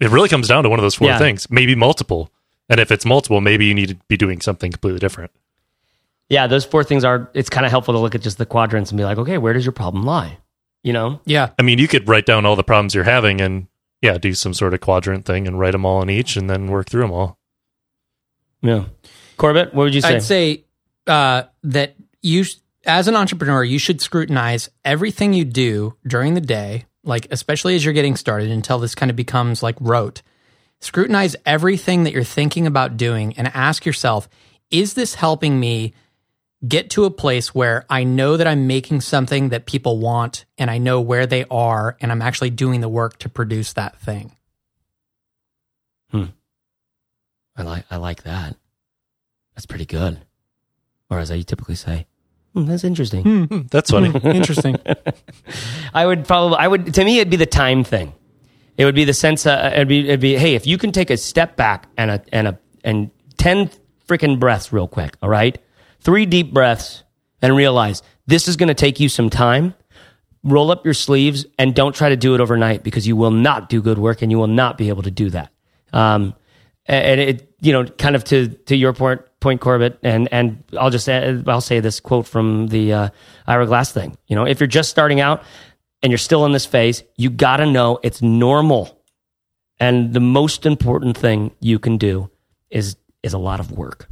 comes down to one of those four things, maybe multiple. And if it's multiple, maybe you need to be doing something completely different. Yeah, those four things are, it's kind of helpful to look at just the quadrants and be like, okay, where does your problem lie? You know? Yeah. I mean, you could write down all the problems you're having and do some sort of quadrant thing and write them all in each and then work through them all. Yeah. Corbett, what would you say? I'd say that you... As an entrepreneur, you should scrutinize everything you do during the day, like especially as you're getting started until this kind of becomes like rote. Scrutinize everything that you're thinking about doing and ask yourself, is this helping me get to a place where I know that I'm making something that people want and I know where they are and I'm actually doing the work to produce that thing? I like that. That's pretty good. Or as I typically say, that's interesting. That's funny. Interesting. I would, to me, it'd be the time thing. It would be the sense, it'd be, hey, if you can take a step back and 10 freaking breaths real quick, all right? 3 deep breaths and realize this is going to take you some time. Roll up your sleeves and don't try to do it overnight because you will not do good work and you will not be able to do that. And it, kind of to your point, Corbett, and I'll say this quote from the Ira Glass thing. If you're just starting out and you're still in this phase, you got to know it's normal. And the most important thing you can do is a lot of work.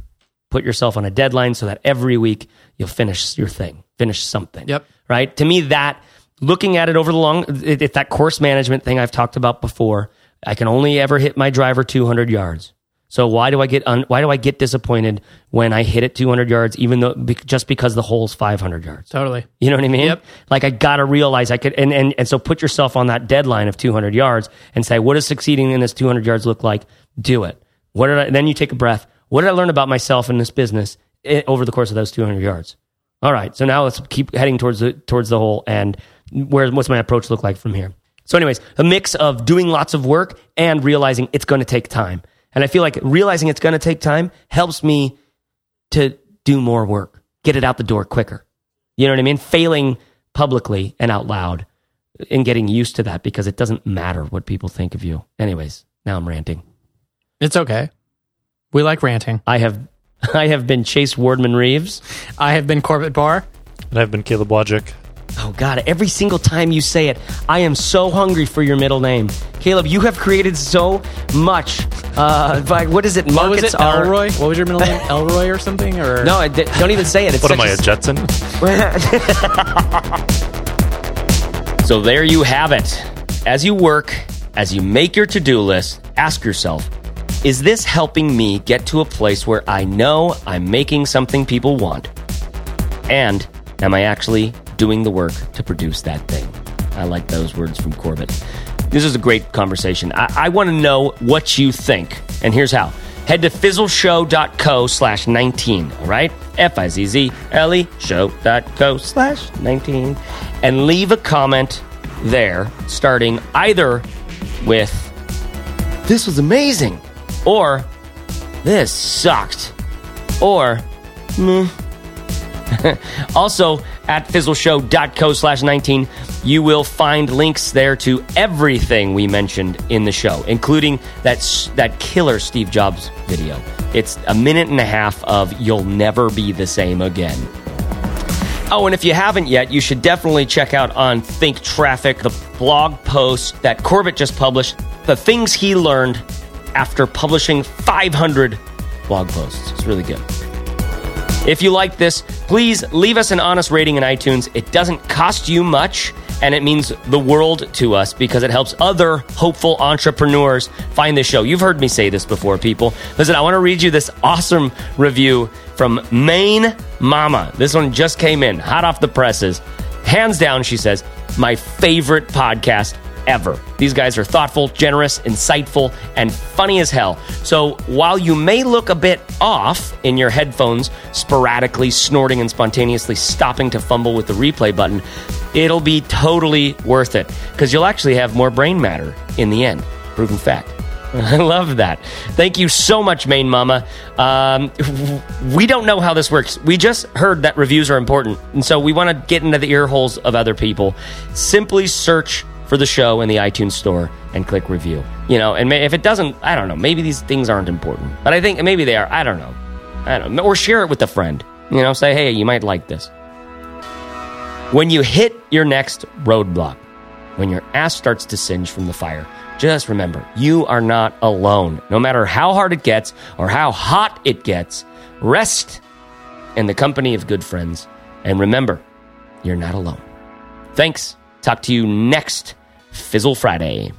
Put yourself on a deadline so that every week you'll finish your thing, finish something. Yep. Right? To me, that looking at it over the long, it's that course management thing I've talked about before. I can only ever hit my driver 200 yards. So why do I get disappointed when I hit it 200 yards, even though just because the hole's 500 yards? Totally. You know what I mean? Yep. Like I gotta realize I could, and so put yourself on that deadline of 200 yards and say, what does succeeding in this 200 yards look like? Do it. Then you take a breath. What did I learn about myself in this business over the course of those 200 yards? All right. So now let's keep heading towards the hole, and what's my approach look like from here? So anyways, a mix of doing lots of work and realizing it's going to take time. And I feel like realizing it's going to take time helps me to do more work, get it out the door quicker. You know what I mean? Failing publicly and out loud and getting used to that because it doesn't matter what people think of you. Anyways, now I'm ranting. It's okay. We like ranting. I have been Chase Wardman Reeves. I have been Corbett Barr. And I've been Caleb Wojcik. Oh, God, every single time you say it, I am so hungry for your middle name. Caleb, you have created so much. What is it? What was it? Elroy? What was your middle name? Elroy or something? Or no, don't even say it. It's what am I, a Jetson? So there you have it. As you work, as you make your to-do list, ask yourself, is this helping me get to a place where I know I'm making something people want? And am I actually doing the work to produce that thing? I like those words from Corbett. This is a great conversation. I want to know what you think, and here's how. Head to fizzleshow.co/19, all right? FIZZLE show.co/19, and leave a comment there, starting either with, this was amazing, or this sucked, or, Also, at fizzleshow.co/19. You will find links there to everything we mentioned in the show, including that killer Steve Jobs video. It's a minute and a half of You'll Never Be the Same Again. Oh, and if you haven't yet, you should definitely check out on Think Traffic the blog post that Corbett just published, the things he learned after publishing 500 blog posts. It's really good. If you like this, please leave us an honest rating in iTunes. It doesn't cost you much, and it means the world to us because it helps other hopeful entrepreneurs find this show. You've heard me say this before, people. Listen, I want to read you this awesome review from Maine Mama. This one just came in, hot off the presses. Hands down, she says, my favorite podcast ever. These guys are thoughtful, generous, insightful, and funny as hell. So while you may look a bit off in your headphones, sporadically snorting and spontaneously stopping to fumble with the replay button, it'll be totally worth it because you'll actually have more brain matter in the end. Proven fact. I love that. Thank you so much, Maine Mama. We don't know how this works. We just heard that reviews are important, and so we want to get into the ear holes of other people. Simply search for the show in the iTunes store and click review. You know, and if it doesn't, I don't know, maybe these things aren't important. But I think maybe they are. I don't know. Or share it with a friend. You know, say, hey, you might like this. When you hit your next roadblock, when your ass starts to singe from the fire, just remember, you are not alone. No matter how hard it gets or how hot it gets, rest in the company of good friends. And remember, you're not alone. Thanks. Talk to you next Fizzle Friday.